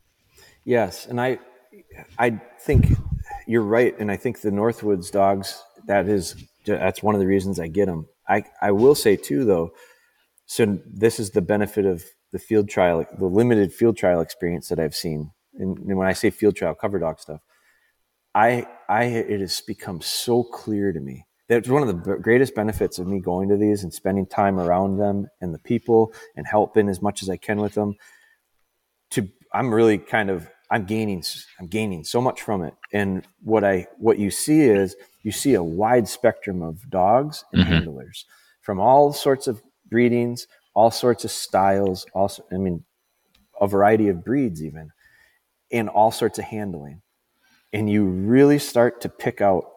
Yes, and I think you're right, and I think the Northwoods dogs, that's one of the reasons I get them. I will say too, though, so this is the benefit of the field trial, the limited field trial experience that I've seen. And when I say field trial, cover dog stuff, it has become so clear to me. That's one of the greatest benefits of me going to these and spending time around them and the people and helping as much as I can with them. I'm gaining so much from it. And what you see is you see a wide spectrum of dogs and handlers from all sorts of breedings, all sorts of styles, a variety of breeds even, and all sorts of handling. And you really start to pick out,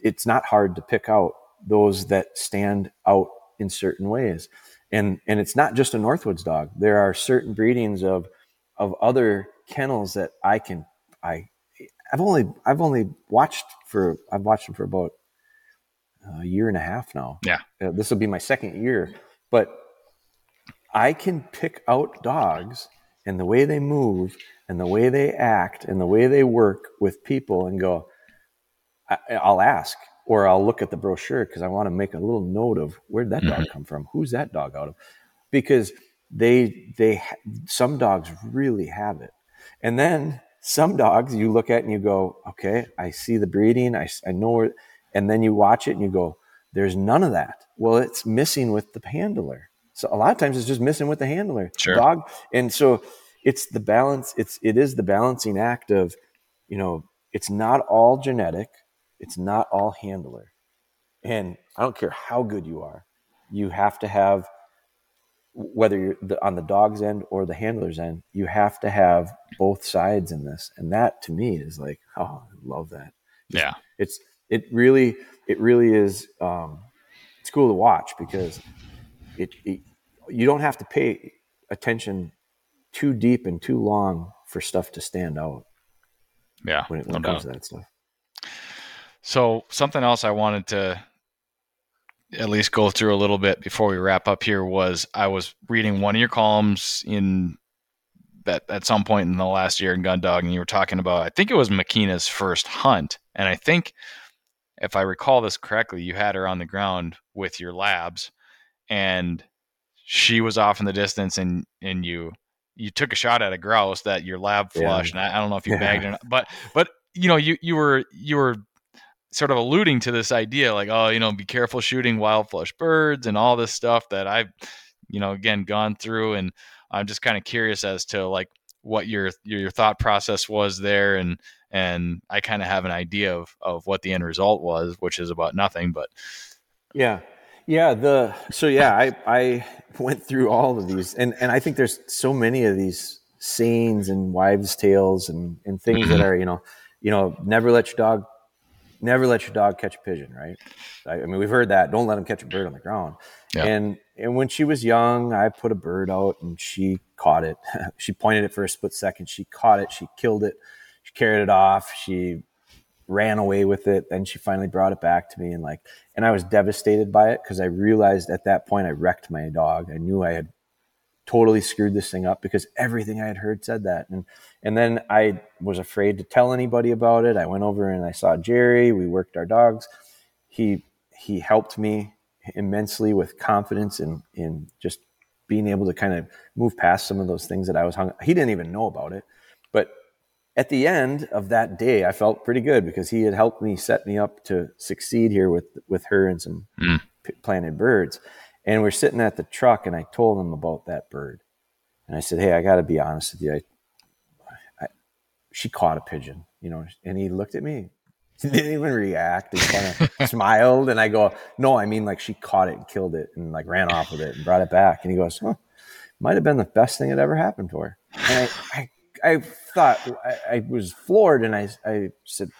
it's not hard to pick out those that stand out in certain ways. And it's not just a Northwoods dog. There are certain breedings of other kennels that I've watched them for about a year and a half now. Yeah. This will be my second year, but I can pick out dogs and the way they move and the way they act and the way they work with people and go, I'll ask, or I'll look at the brochure because I want to make a little note of where'd that dog come from? Who's that dog out of? Because some dogs really have it. And then some dogs you look at and you go, okay, I see the breeding. I know it. And then you watch it and you go, there's none of that. Well, it's missing with the handler. So a lot of times it's just missing with the handler. Sure. Dog. And so it's the balance. It is the balancing act of, it's not all genetic. It's not all handler. And I don't care how good you are. You have to have, whether you're on the dog's end or the handler's end, you have to have both sides in this. And that to me is like, oh, I love that. Yeah. It really is. It's cool to watch because you don't have to pay attention too deep and too long for stuff to stand out. Yeah. When it comes to that stuff. So something else I wanted to at least go through a little bit before we wrap up here was I was reading one of your columns in that at some point in the last year in Gun Dog, and you were talking about, I think it was Makina's first hunt. And I think if I recall this correctly, you had her on the ground with your labs and she was off in the distance and you took a shot at a grouse that your lab flushed. Yeah. And I don't know if you bagged it or not, but you were sort of alluding to this idea like, be careful shooting wild flush birds and all this stuff that I've, again, gone through. And I'm just kind of curious as to like what your thought process was there. And I kind of have an idea of what the end result was, which is about nothing, but yeah. Yeah. I went through all of these and I think there's so many of these sayings and wives' tales and things that are, never let your dog catch a pigeon, right? We've heard that. Don't let him catch a bird on the ground. Yeah. And when she was young, I put a bird out and she caught it. She pointed it for a split second. She caught it. She killed it. She carried it off. She ran away with it. And she finally brought it back to me. And I was devastated by it because I realized at that point I wrecked my dog. I knew I had totally screwed this thing up because everything I had heard said that. And then I was afraid to tell anybody about it. I went over and I saw Jerry. We worked our dogs. He helped me immensely with confidence in just being able to kind of move past some of those things that I was hung. He didn't even know about it. But at the end of that day, I felt pretty good because he had helped me set me up to succeed here with her and some planted birds. And we're sitting at the truck and I told him about that bird. And I said, hey, I got to be honest with you. She caught a pigeon, and he looked at me. He didn't even react. He kind of smiled. And I go, no, she caught it and killed it and ran off with it and brought it back. And he goes, huh, might have been the best thing that ever happened to her. And I thought, I was floored. And I said,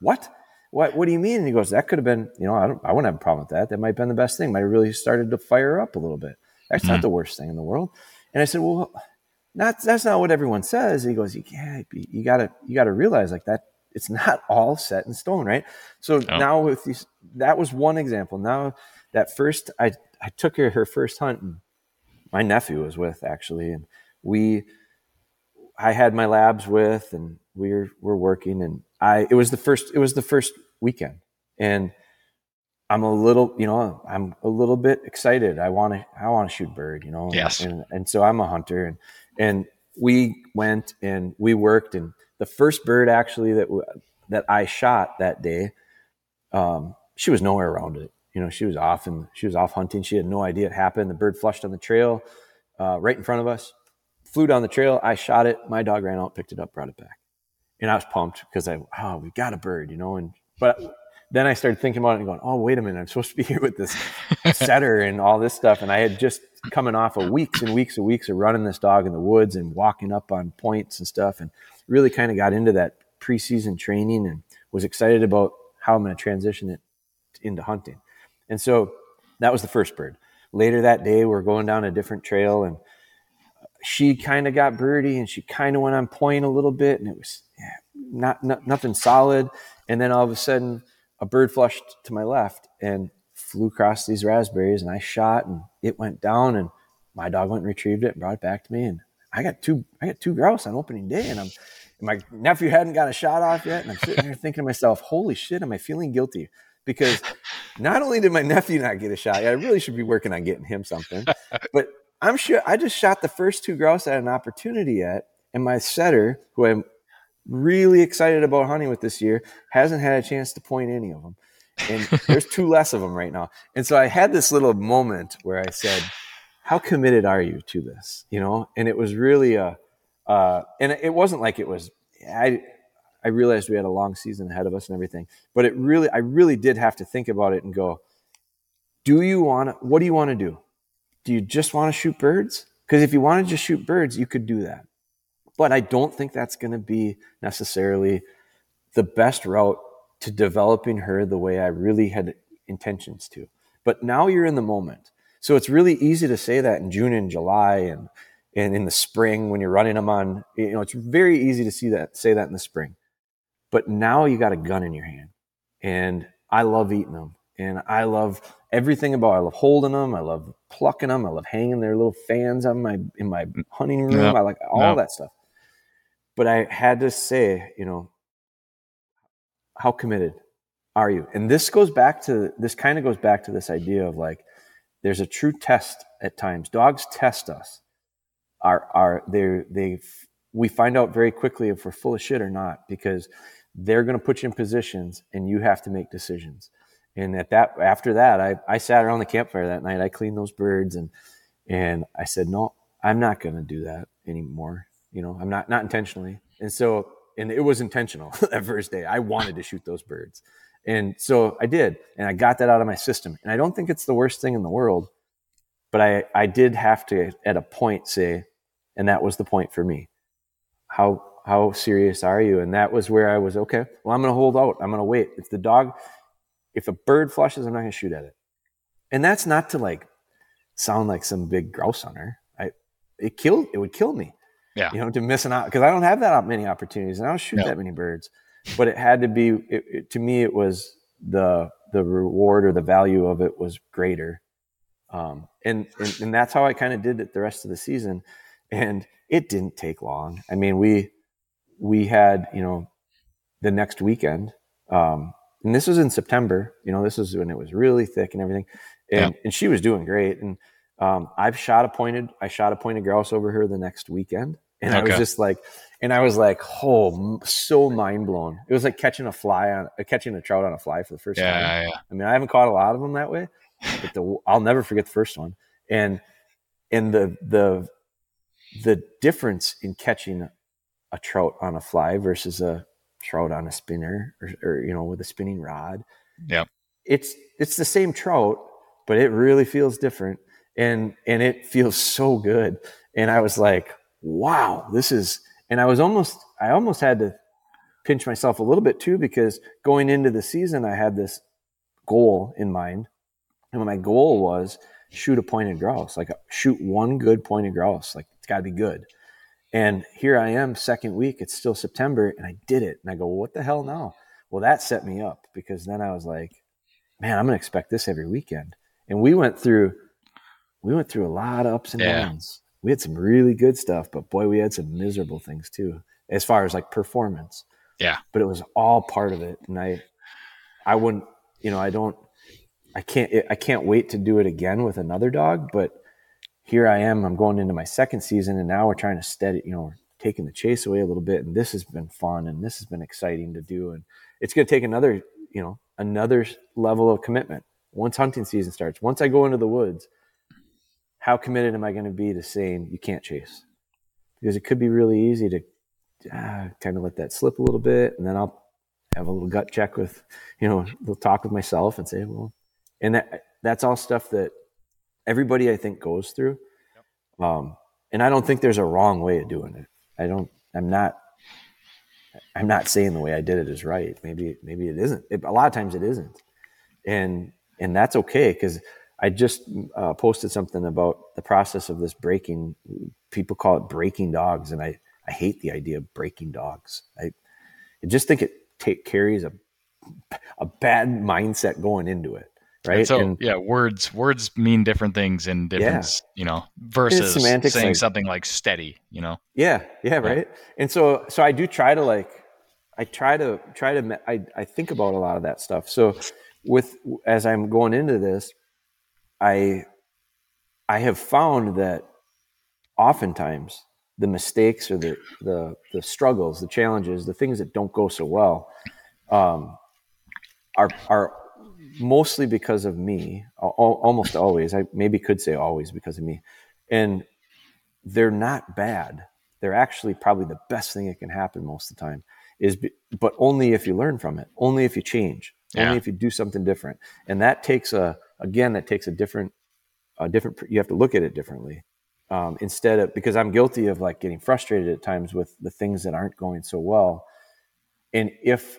what? What do you mean? And he goes, that could have been, I wouldn't have a problem with that. That might have been the best thing. Might have really started to fire up a little bit. That's not the worst thing in the world. And I said, well, that's not what everyone says. And he goes, yeah, you gotta realize that it's not all set in stone, right? So now with these, that was one example. Now that first, I took her first hunt and my nephew was with actually. And I had my labs with, and we're working, and it was the first weekend, and I'm a little bit excited. I want to shoot bird, Yes. And so I'm a hunter, and we went and we worked, and the first bird actually that I shot that day, she was nowhere around it. She was off hunting. She had no idea it happened. The bird flushed on the trail, right in front of us, flew down the trail. I shot it. My dog ran out, picked it up, brought it back. And I was pumped because we got a bird, but then I started thinking about it and going, oh, wait a minute, I'm supposed to be here with this setter and all this stuff. And I had just coming off of weeks and weeks and weeks of running this dog in the woods and walking up on points and stuff, and really kind of got into that preseason training and was excited about how I'm going to transition it into hunting. And so that was the first bird. Later that day, we're going down a different trail, and she kind of got birdie, and she kind of went on point a little bit, and it was nothing solid. And then all of a sudden, a bird flushed to my left and flew across these raspberries, and I shot, and it went down, and my dog went and retrieved it and brought it back to me. And I got two grouse on opening day, and my nephew hadn't got a shot off yet. And I'm sitting there thinking to myself, holy shit, am I feeling guilty? Because not only did my nephew not get a shot yet, I really should be working on getting him something, but I'm sure I just shot the first two grouse at an opportunity yet. And my setter, who I'm really excited about hunting with this year, hasn't had a chance to point any of them, and there's two less of them right now. And so I had this little moment where I said, how committed are you to this? And it was really and it wasn't like it was, I realized we had a long season ahead of us and everything, but I really did have to think about it and go, what do you want to do? Do you just want to shoot birds? Because if you want to just shoot birds, you could do that. But I don't think that's going to be necessarily the best route to developing her the way I really had intentions to. But now you're in the moment. So it's really easy to say that in June and July and in the spring when you're running them on, it's very easy to say that in the spring. But now you got a gun in your hand. And I love eating them. And I love everything about it. I love holding them. I love plucking them. I love hanging their little fans on in my hunting room. Yep. I like all that stuff. But I had to say, how committed are you? And this kind of goes back to this idea of like, there's a true test at times. Dogs test us. We find out very quickly if we're full of shit or not, because they're going to put you in positions and you have to make decisions. And after that, I sat around the campfire that night. I cleaned those birds and I said, no, I'm not going to do that anymore. I'm not intentionally. And it was intentional that first day. I wanted to shoot those birds. And so I did. And I got that out of my system. And I don't think it's the worst thing in the world, but I did have to at a point say, and that was the point for me, how serious are you? And that was where I was, okay, well, I'm going to hold out. I'm going to wait. If a bird flushes, I'm not going to shoot at it. And that's not to like sound like some big grouse hunter. It would kill me. Yeah. To miss an opportunity, because I don't have that many opportunities and I don't shoot that many birds, but it had to be, to me, it was the reward or the value of it was greater. And that's how I kind of did it the rest of the season. And it didn't take long. I mean, we had, the next weekend, and this was in September, this is when it was really thick and everything. And she was doing great. And, I shot a pointed grouse over her the next weekend. And okay. I was like, oh, so mind blown. It was like catching a trout on a fly for the first time. Yeah. I mean, I haven't caught a lot of them that way, but I'll never forget the first one. And the difference in catching a trout on a fly versus a trout on a spinner or with a spinning rod. Yeah. It's the same trout, but it really feels different. And it feels so good. And I was like, wow, this is, and I almost had to pinch myself a little bit too, because going into the season, I had this goal in mind. And my goal was shoot a pointed grouse, like shoot one good pointed grouse. Like it's gotta be good. And here I am, second week, it's still September, and I did it. And I go, well, what the hell now? Well, that set me up, because then I was like, man, I'm going to expect this every weekend. And we went through a lot of ups and downs, we had some really good stuff, but boy, we had some miserable things too, as far as like performance. Yeah. But it was all part of it. And I wouldn't, you know, I can't wait to do it again with another dog, but here I am, I'm going into my second season, and now we're trying to steady, you know, we're taking the chase away a little bit, and this has been fun, and this has been exciting to do. And it's going to take another, you know, another level of commitment. Once hunting season starts, once I go into the woods, how committed am I going to be to saying you can't chase? Because it could be really easy to kind of let that slip a little bit, and then I'll have a little gut check with, you know, we'll talk with myself and say, well, and that's all stuff that everybody I think goes through. Yep. And I don't think there's a wrong way of doing it. I'm not saying the way I did it is right. Maybe it isn't. A lot of times it isn't. And that's okay, because I just posted something about the process of this breaking. People call it breaking dogs, and I hate the idea of breaking dogs. I just think it carries a bad mindset going into it, right? And so, and, yeah, words mean different things in different, yeah, you know, versus saying like, something like steady, you know? Yeah, right. And so I do try to like, I think about a lot of that stuff. So as I'm going into this, I have found that oftentimes the mistakes or the struggles, the challenges, the things that don't go so well, are mostly because of me. Almost always, I maybe could say always because of me. And they're not bad. They're actually probably the best thing that can happen most of the time. But only if you learn from it. Only if you change. Yeah. Only if you do something different. And that takes a different. You have to look at it differently. Instead of, because I'm guilty of like getting frustrated at times with the things that aren't going so well. And if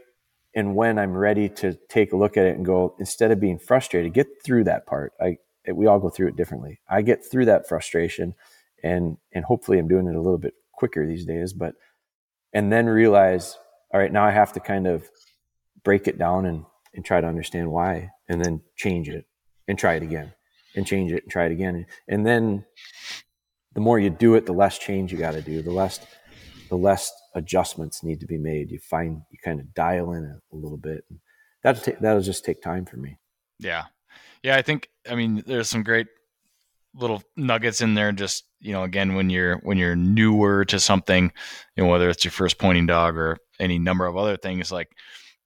and when I'm ready to take a look at it and go, instead of being frustrated, get through that part. We all go through it differently. I get through that frustration, and hopefully I'm doing it a little bit quicker these days, but, and then realize, all right, now I have to kind of break it down and try to understand why, and then change it and try it again and change it and try it again. And then the more you do it, the less change you got to do, the less adjustments need to be made. You find you kind of dial in a little bit. That'll just take time for me. Yeah. Yeah. I think, I mean, there's some great little nuggets in there. Just, you know, again, when you're newer to something, you know, whether it's your first pointing dog or any number of other things, like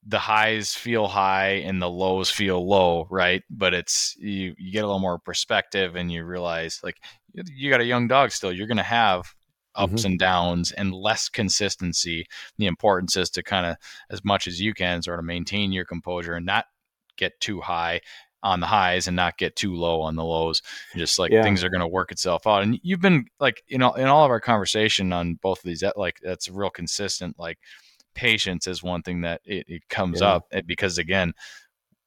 the highs feel high and the lows feel low. Right. But it's, you get a little more perspective, and you realize like, you got a young dog still, you're going to have ups and downs and less consistency. The importance is to kind of, as much as you can, sort of maintain your composure and not get too high on the highs and not get too low on the lows. Just like things are going to work itself out. And you've been like, you know, in all of our conversation on both of these, that, like, that's real consistent. Like patience is one thing that it comes up, because again,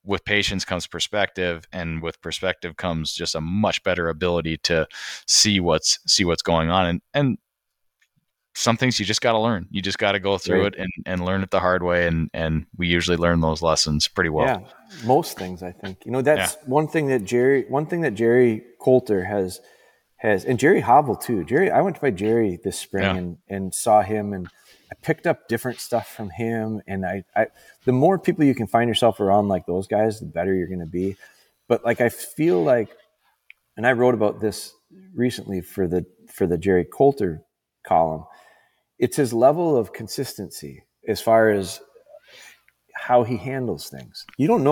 with patience comes perspective, and with perspective comes just a much better ability to see what's going on. And some things you just got to learn. You just got to go through it and learn it the hard way. And we usually learn those lessons pretty well. Yeah. Most things, I think, you know, that's one thing that Jerry Coulter has, and Jerry Hovel too. I went to buy Jerry this spring and saw him, and I picked up different stuff from him, and I the more people you can find yourself around like those guys, the better you're going to be. But like, I feel like, and I wrote about this recently for the Jerry Coulter column, it's his level of consistency as far as how he handles things. When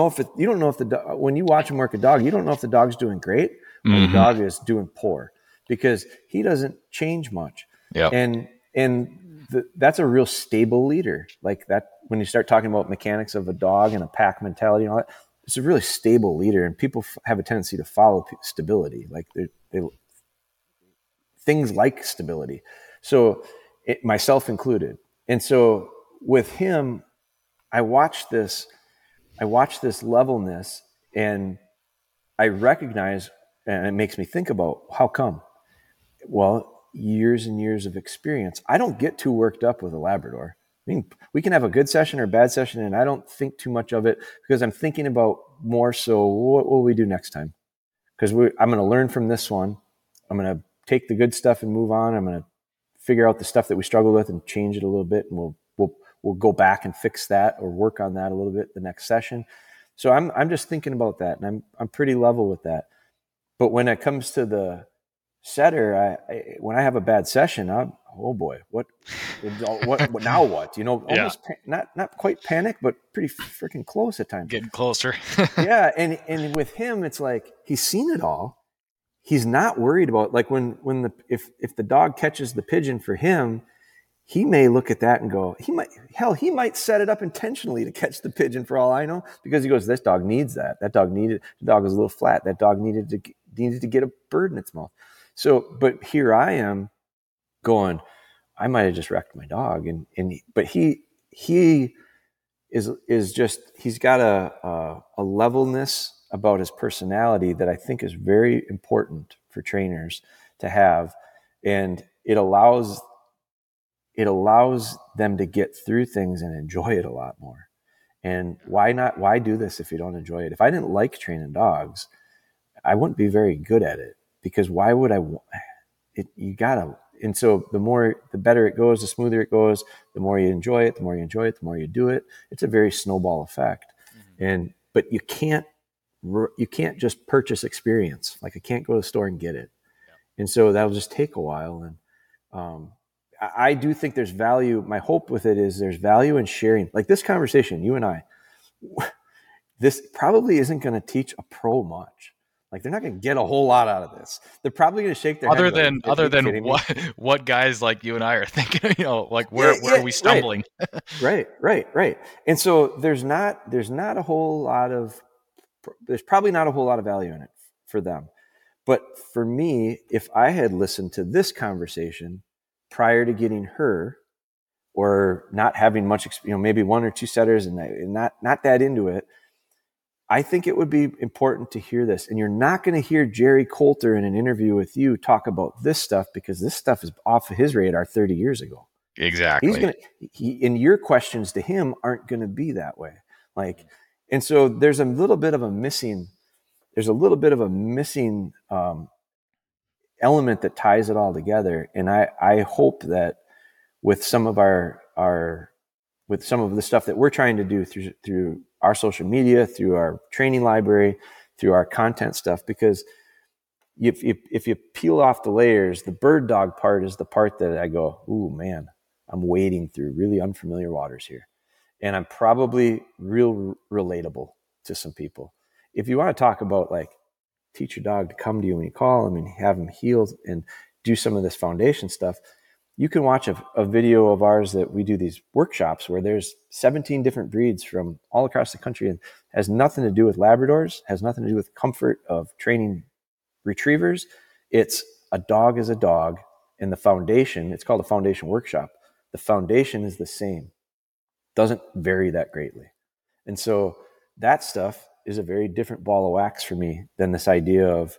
you watch him work a dog, you don't know if the dog's doing great or the dog is doing poor, because he doesn't change much. Yeah. And that's a real stable leader. Like that, when you start talking about mechanics of a dog and a pack mentality and all that, it's a really stable leader, and people have a tendency to follow stability. Like things like stability. So myself included. And so with him, I watched this levelness, and I recognize, and it makes me think about how come. Well, years and years of experience. I don't get too worked up with a Labrador. I mean, we can have a good session or a bad session, and I don't think too much of it, because I'm thinking about more so what will we do next time? Because I'm going to learn from this one. I'm going to take the good stuff and move on. I'm going to figure out the stuff that we struggle with and change it a little bit, and we'll go back and fix that or work on that a little bit the next session. So I'm just thinking about that, and I'm pretty level with that. But when it comes to the setter, when I have a bad session, what now? What, you know, almost not quite panic, but pretty freaking close at times. Getting closer. Yeah, and with him, it's like he's seen it all. He's not worried about, like, if the dog catches the pigeon for him, he may look at that and go, he might set it up intentionally to catch the pigeon for all I know, because he goes, this dog needs that. That dog needed, the dog was a little flat. That dog needed to get a bird in its mouth. So, but here I am going, I might've just wrecked my dog. But he is just, he's got a levelness about his personality that I think is very important for trainers to have. And it allows them to get through things and enjoy it a lot more. And why not? Why do this if you don't enjoy it? If I didn't like training dogs, I wouldn't be very good at it, because why would I? You gotta. And so the better it goes, the smoother it goes, the more you enjoy it, the more you enjoy it, the more you do it. It's a very snowball effect. Mm-hmm. But you can't just purchase experience. Like, I can't go to the store and get it. Yeah. And so that'll just take a while. And, I do think there's value. My hope with it is there's value in sharing. Like this conversation, you and I, this probably isn't going to teach a pro much. Like, they're not going to get a whole lot out of this. They're probably going to shake their head. Other than what guys like you and I are thinking, you know, like where are we stumbling? Right. And so there's probably not a whole lot of value in it for them. But for me, if I had listened to this conversation prior to getting her, or not having much, maybe one or two setters and not that into it, I think it would be important to hear this. And you're not going to hear Jerry Coulter in an interview with you talk about this stuff, because this stuff is off of his radar 30 years ago. Exactly. And your questions to him aren't going to be that way. Like, and so there's a little bit of a missing element that ties it all together. And I hope that with some of the stuff that we're trying to do through our social media, through our training library, through our content stuff, because if you peel off the layers, the bird dog part is the part that I go, "Ooh, man, I'm wading through really unfamiliar waters here." And I'm probably real relatable to some people. If you want to talk about, like, teach your dog to come to you when you call him and have him healed and do some of this foundation stuff, you can watch a video of ours that we do these workshops where there's 17 different breeds from all across the country, and has nothing to do with Labradors, has nothing to do with comfort of training retrievers. It's a dog is a dog, and the foundation, it's called a foundation workshop. The foundation is the same. Doesn't vary that greatly. And so that stuff is a very different ball of wax for me than this idea of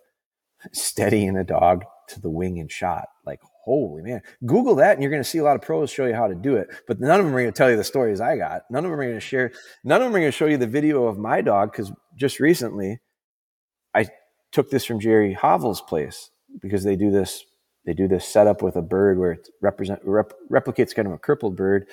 steadying a dog to the wing and shot. Like, holy man, Google that and you're going to see a lot of pros show you how to do it, but none of them are going to tell you the stories I got. None of them are going to share. None of them are going to show you the video of my dog, because just recently I took this from Jerry Hovel's place, because they do this setup with a bird where it replicates kind of a crippled bird,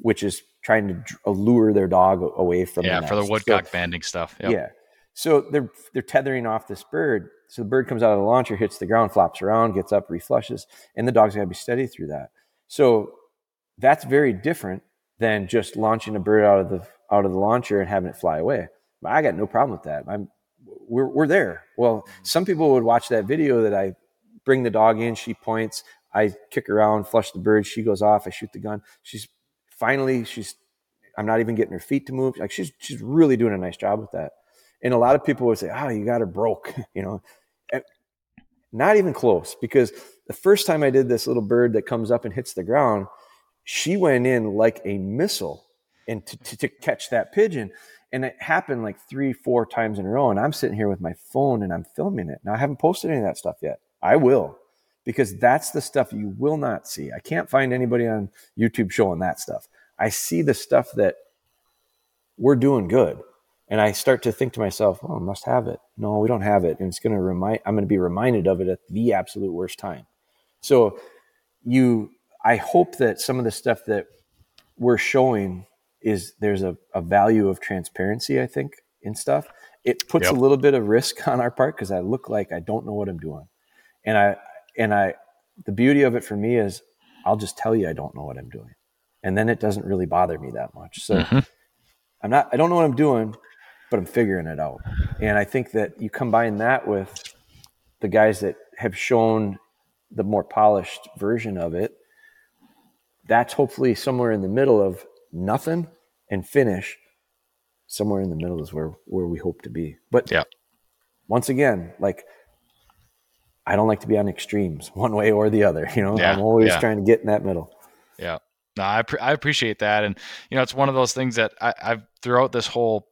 which is trying to lure their dog away from the nest. For the woodcock banding stuff. Yep. Yeah. So they're tethering off this bird. So the bird comes out of the launcher, hits the ground, flops around, gets up, reflushes, and the dog's got to be steady through that. So that's very different than just launching a bird out of the launcher and having it fly away. I got no problem with that. We're there. Well, some people would watch that video that I bring the dog in, she points, I kick around, flush the bird, she goes off, I shoot the gun. I'm not even getting her feet to move. Like, she's really doing a nice job with that. And a lot of people would say, you got her broke, and not even close, because the first time I did this little bird that comes up and hits the ground, she went in like a missile and to catch that pigeon. And it happened like 3-4 times in a row. And I'm sitting here with my phone and I'm filming it. Now, I haven't posted any of that stuff yet. I will. Because that's the stuff you will not see. I can't find anybody on YouTube showing that stuff. I see the stuff that we're doing good. And I start to think to myself, oh, I must have it. No, we don't have it. And it's going to I'm going to be reminded of it at the absolute worst time. So I hope that some of the stuff that we're showing is there's a value of transparency, I think, in stuff. It puts a little bit of risk on our part because I look like I don't know what I'm doing. And the beauty of it for me is I'll just tell you I don't know what I'm doing. And then it doesn't really bother me that much. So I don't know what I'm doing, but I'm figuring it out. And I think that you combine that with the guys that have shown the more polished version of it. That's hopefully somewhere in the middle of nothing and finish. Somewhere in the middle is where we hope to be. But once again, like, I don't like to be on extremes one way or the other, you know, I'm always trying to get in that middle. Yeah. No, I appreciate that. And, you know, it's one of those things that I've throughout this whole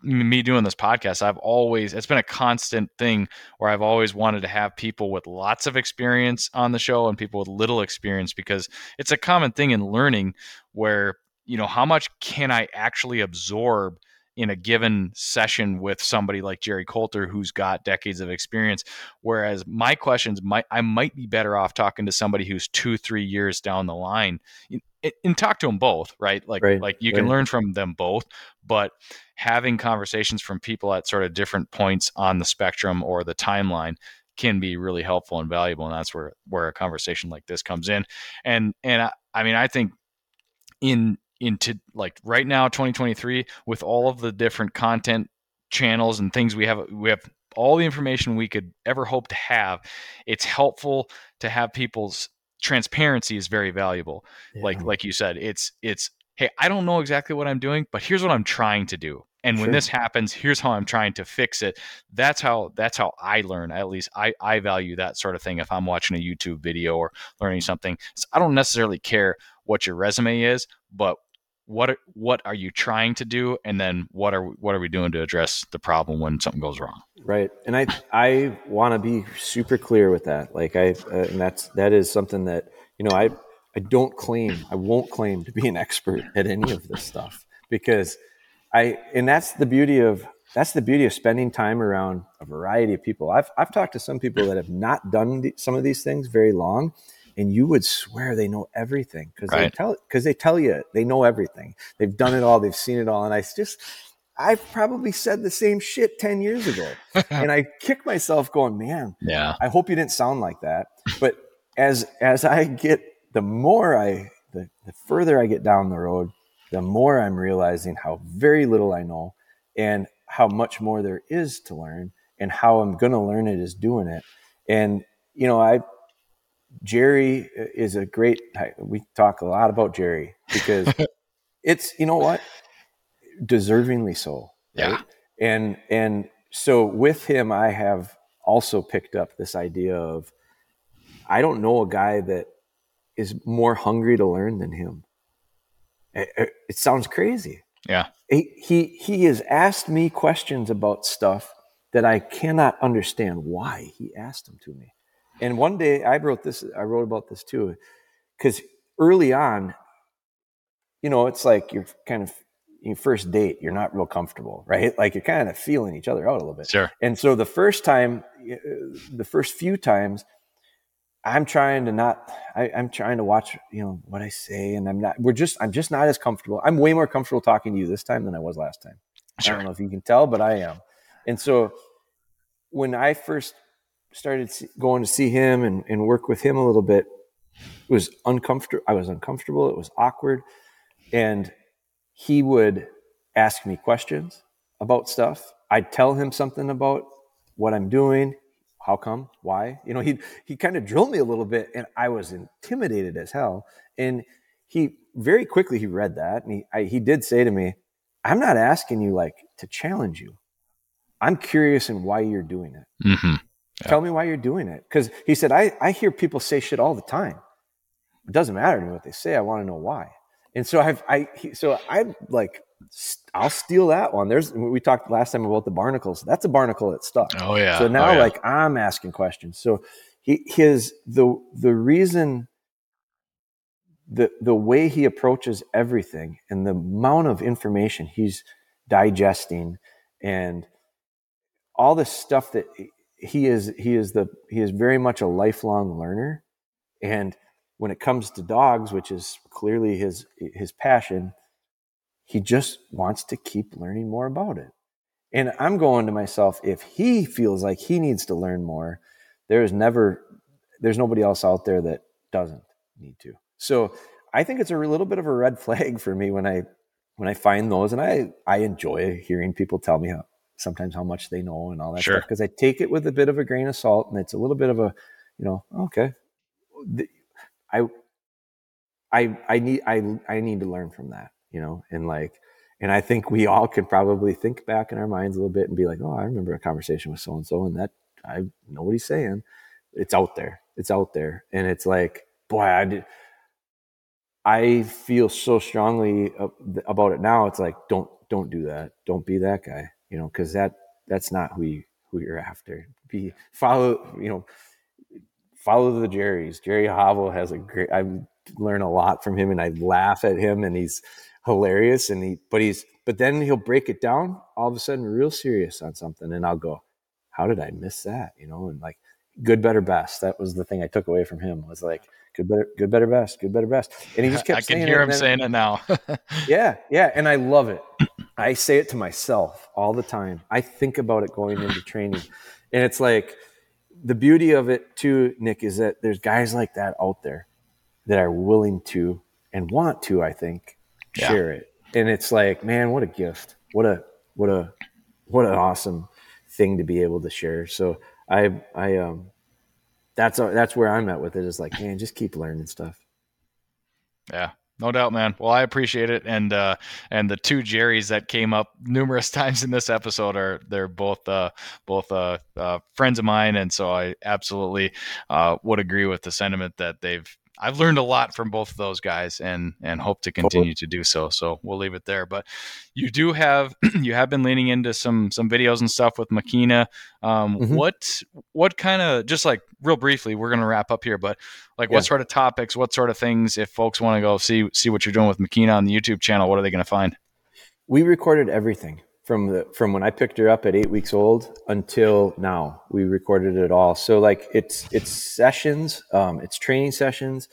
me doing this podcast, it's been a constant thing where I've always wanted to have people with lots of experience on the show and people with little experience, because it's a common thing in learning where, you know, how much can I actually absorb in a given session with somebody like Jerry Coulter, who's got decades of experience. Whereas my questions I might be better off talking to somebody who's 2-3 years down the line and talk to them both, right? Like you can learn from them both, but having conversations from people at sort of different points on the spectrum or the timeline can be really helpful and valuable. And that's where a conversation like this comes in. And I mean, I think into like right now, 2023, with all of the different content channels and things we have all the information we could ever hope to have. It's helpful to have people's transparency is very valuable. Yeah. Like you said, it's, hey, I don't know exactly what I'm doing, but here's what I'm trying to do. And when this happens, here's how I'm trying to fix it. That's how I learn. At least I value that sort of thing. If I'm watching a YouTube video or learning something, so I don't necessarily care what your resume is, but what are you trying to do? And then what are we doing to address the problem when something goes wrong? Right. And I want to be super clear with that. Like and that is something that, you know, I won't claim to be an expert at any of this stuff, because that's the beauty of spending time around a variety of people. I've talked to some people that have not done some of these things very long, and you would swear they know everything because they tell you they know everything. They've done it all. They've seen it all. And I probably said the same shit 10 years ago. And I kick myself going, man, I hope you didn't sound like that. But as I get, the further I get down the road, the more I'm realizing how very little I know and how much more there is to learn, and how I'm going to learn it is doing it. And, you know, Jerry is a great, we talk a lot about Jerry because it's, you know what, deservingly so. Right? Yeah. And so with him, I have also picked up this idea of, I don't know a guy that is more hungry to learn than him. It sounds crazy. Yeah. He has asked me questions about stuff that I cannot understand why he asked them to me. And one day I wrote about this too, because early on, you know, it's like you're kind of your first date, you're not real comfortable, right? Like you're kind of feeling each other out a little bit. Sure. And so the first few times, I'm trying to watch, you know, what I say, and I'm just not as comfortable. I'm way more comfortable talking to you this time than I was last time. Sure. I don't know if you can tell, but I am. And so when I first started going to see him and work with him a little bit, it was uncomfortable. I was uncomfortable. It was awkward. And he would ask me questions about stuff. I'd tell him something about what I'm doing. How come? Why? You know, he kind of drilled me a little bit, and I was intimidated as hell. And he very quickly read that. And he did say to me, I'm not asking you like to challenge you. I'm curious in why you're doing it. Mm-hmm. Yeah. Tell me why you're doing it. Because he said, I hear people say shit all the time. It doesn't matter to me what they say. I want to know why. And so I'll steal that one. We talked last time about the barnacles. That's a barnacle that stuck. Oh yeah. So now like I'm asking questions. So the reason, the way he approaches everything and the amount of information he's digesting, and all this stuff that he is very much a lifelong learner. And when it comes to dogs, which is clearly his passion, he just wants to keep learning more about it. And I'm going to myself, if he feels like he needs to learn more, there's nobody else out there that doesn't need to. So I think it's a little bit of a red flag for me when I find those, and I enjoy hearing people tell me how much they know and all that stuff, because I take it with a bit of a grain of salt, and it's a little bit of a, okay, I need to learn from that, and I think we all can probably think back in our minds a little bit and be like, oh, I remember a conversation with so-and-so, and that I know what he's saying. It's out there. And it's like, boy, I feel so strongly about it now. It's like, don't do that. Don't be that guy, cause that's not who you're after. Follow the Jerry's. Jerry Hovel has I learn a lot from him, and I laugh at him, and he's hilarious. And but then he'll break it down all of a sudden real serious on something. And I'll go, how did I miss that? And like good, better, best. That was the thing I took away from him, was like good, better, best. And he just kept saying it. I can hear him saying it now. Yeah. And I love it. I say it to myself all the time. I think about it going into training, and it's like, the beauty of it too, Nick, is that there's guys like that out there that are willing to and want to, I think, share it. And it's like, man, what a gift. What an awesome thing to be able to share. So I that's where I'm at with it, is like, man, just keep learning stuff. Yeah. No doubt, man. Well, I appreciate it. And the two Jerrys that came up numerous times in this episode they're both friends of mine. And so I absolutely, would agree with the sentiment that I've learned a lot from both of those guys, and hope to continue to do so. So we'll leave it there, but you have been leaning into some videos and stuff with Makina. Mm-hmm. What kind of, just like real briefly, we're going to wrap up here, but like what sort of topics, what sort of things, if folks want to go see what you're doing with Makina on the YouTube channel, what are they going to find? We recorded everything from when I picked her up at 8 weeks old until now. We recorded it all. So like it's sessions, it's training sessions.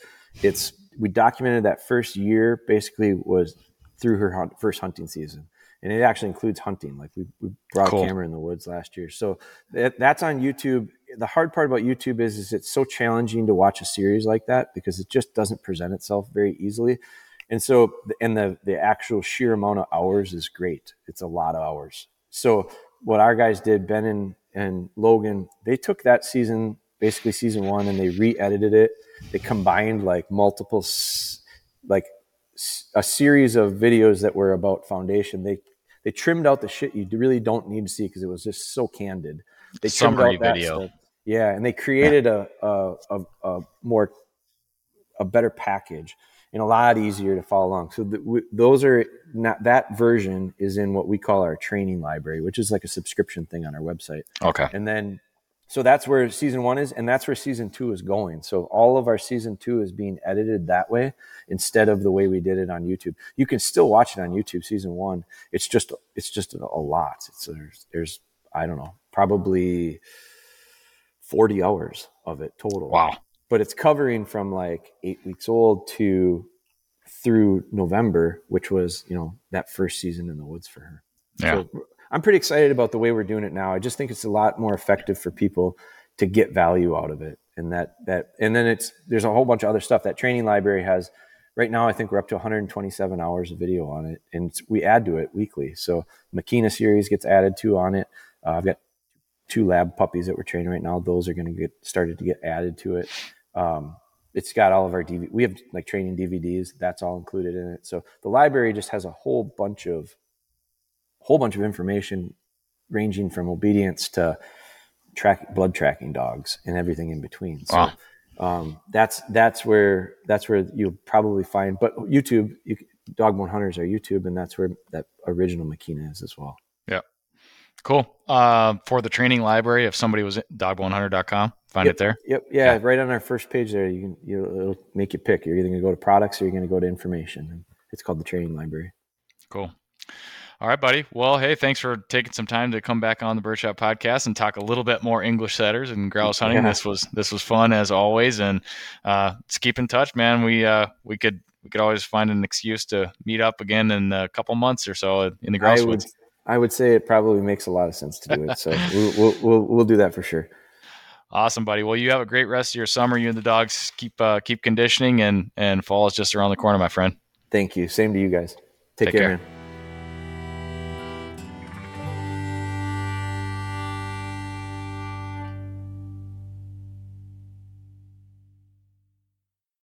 We documented that first year basically was through her first hunting season. And it actually includes hunting. Like we brought a camera in the woods last year. So that's on YouTube. The hard part about YouTube is it's so challenging to watch a series like that, because it just doesn't present itself very easily. And so, and the actual sheer amount of hours is great. It's a lot of hours. So what our guys did, Ben and Logan, they took that season, basically season one, and they re-edited it. They combined like multiple, like a series of videos that were about foundation. They trimmed out the shit you really don't need to see, because it was just so candid. They trimmed out that video stuff. Yeah, and they created a better package, and a lot easier to follow along. So those are not, that version is in what we call our training library, which is like a subscription thing on our website. Okay. And then, so that's where season one is, and that's where season two is going. So all of our season two is being edited that way instead of the way we did it on YouTube. You can still watch it on YouTube, season one. It's just a lot. There's I don't know, probably 40 hours of it total. Wow. But it's covering from like 8 weeks old to through November, which was, that first season in the woods for her. Yeah. So I'm pretty excited about the way we're doing it now. I just think it's a lot more effective for people to get value out of it. And and then there's a whole bunch of other stuff that training library has. Right now, I think we're up to 127 hours of video on it, and we add to it weekly. So Makina series gets added to on it. I've got two lab puppies that we're training right now. Those are going to get started to get added to it. It's got all of our DVD. We have like training DVDs. That's all included in it. So the library just has a whole bunch of information, ranging from obedience to blood tracking dogs and everything in between. So wow. That's where you'll probably find. But YouTube, Dog100 Hunters are YouTube, and that's where that original Makina is as well. Yeah. Cool. For the training library, if somebody was at dog100.com, find it there. Yep. Yeah. Okay. Right on our first page there, it'll make you pick. You're either going to go to products or you're going to go to information. It's called the training library. Cool. All right, buddy. Well, hey, thanks for taking some time to come back on the Bird Shot Podcast and talk a little bit more English setters and grouse hunting. Yeah. This was fun as always, and let's keep in touch, man. We could always find an excuse to meet up again in a couple months or so in the grouse woods. I would say it probably makes a lot of sense to do it, so we'll do that for sure. Awesome, buddy. Well, you have a great rest of your summer. You and the dogs keep conditioning, and fall is just around the corner, my friend. Thank you. Same to you guys. Take care, man.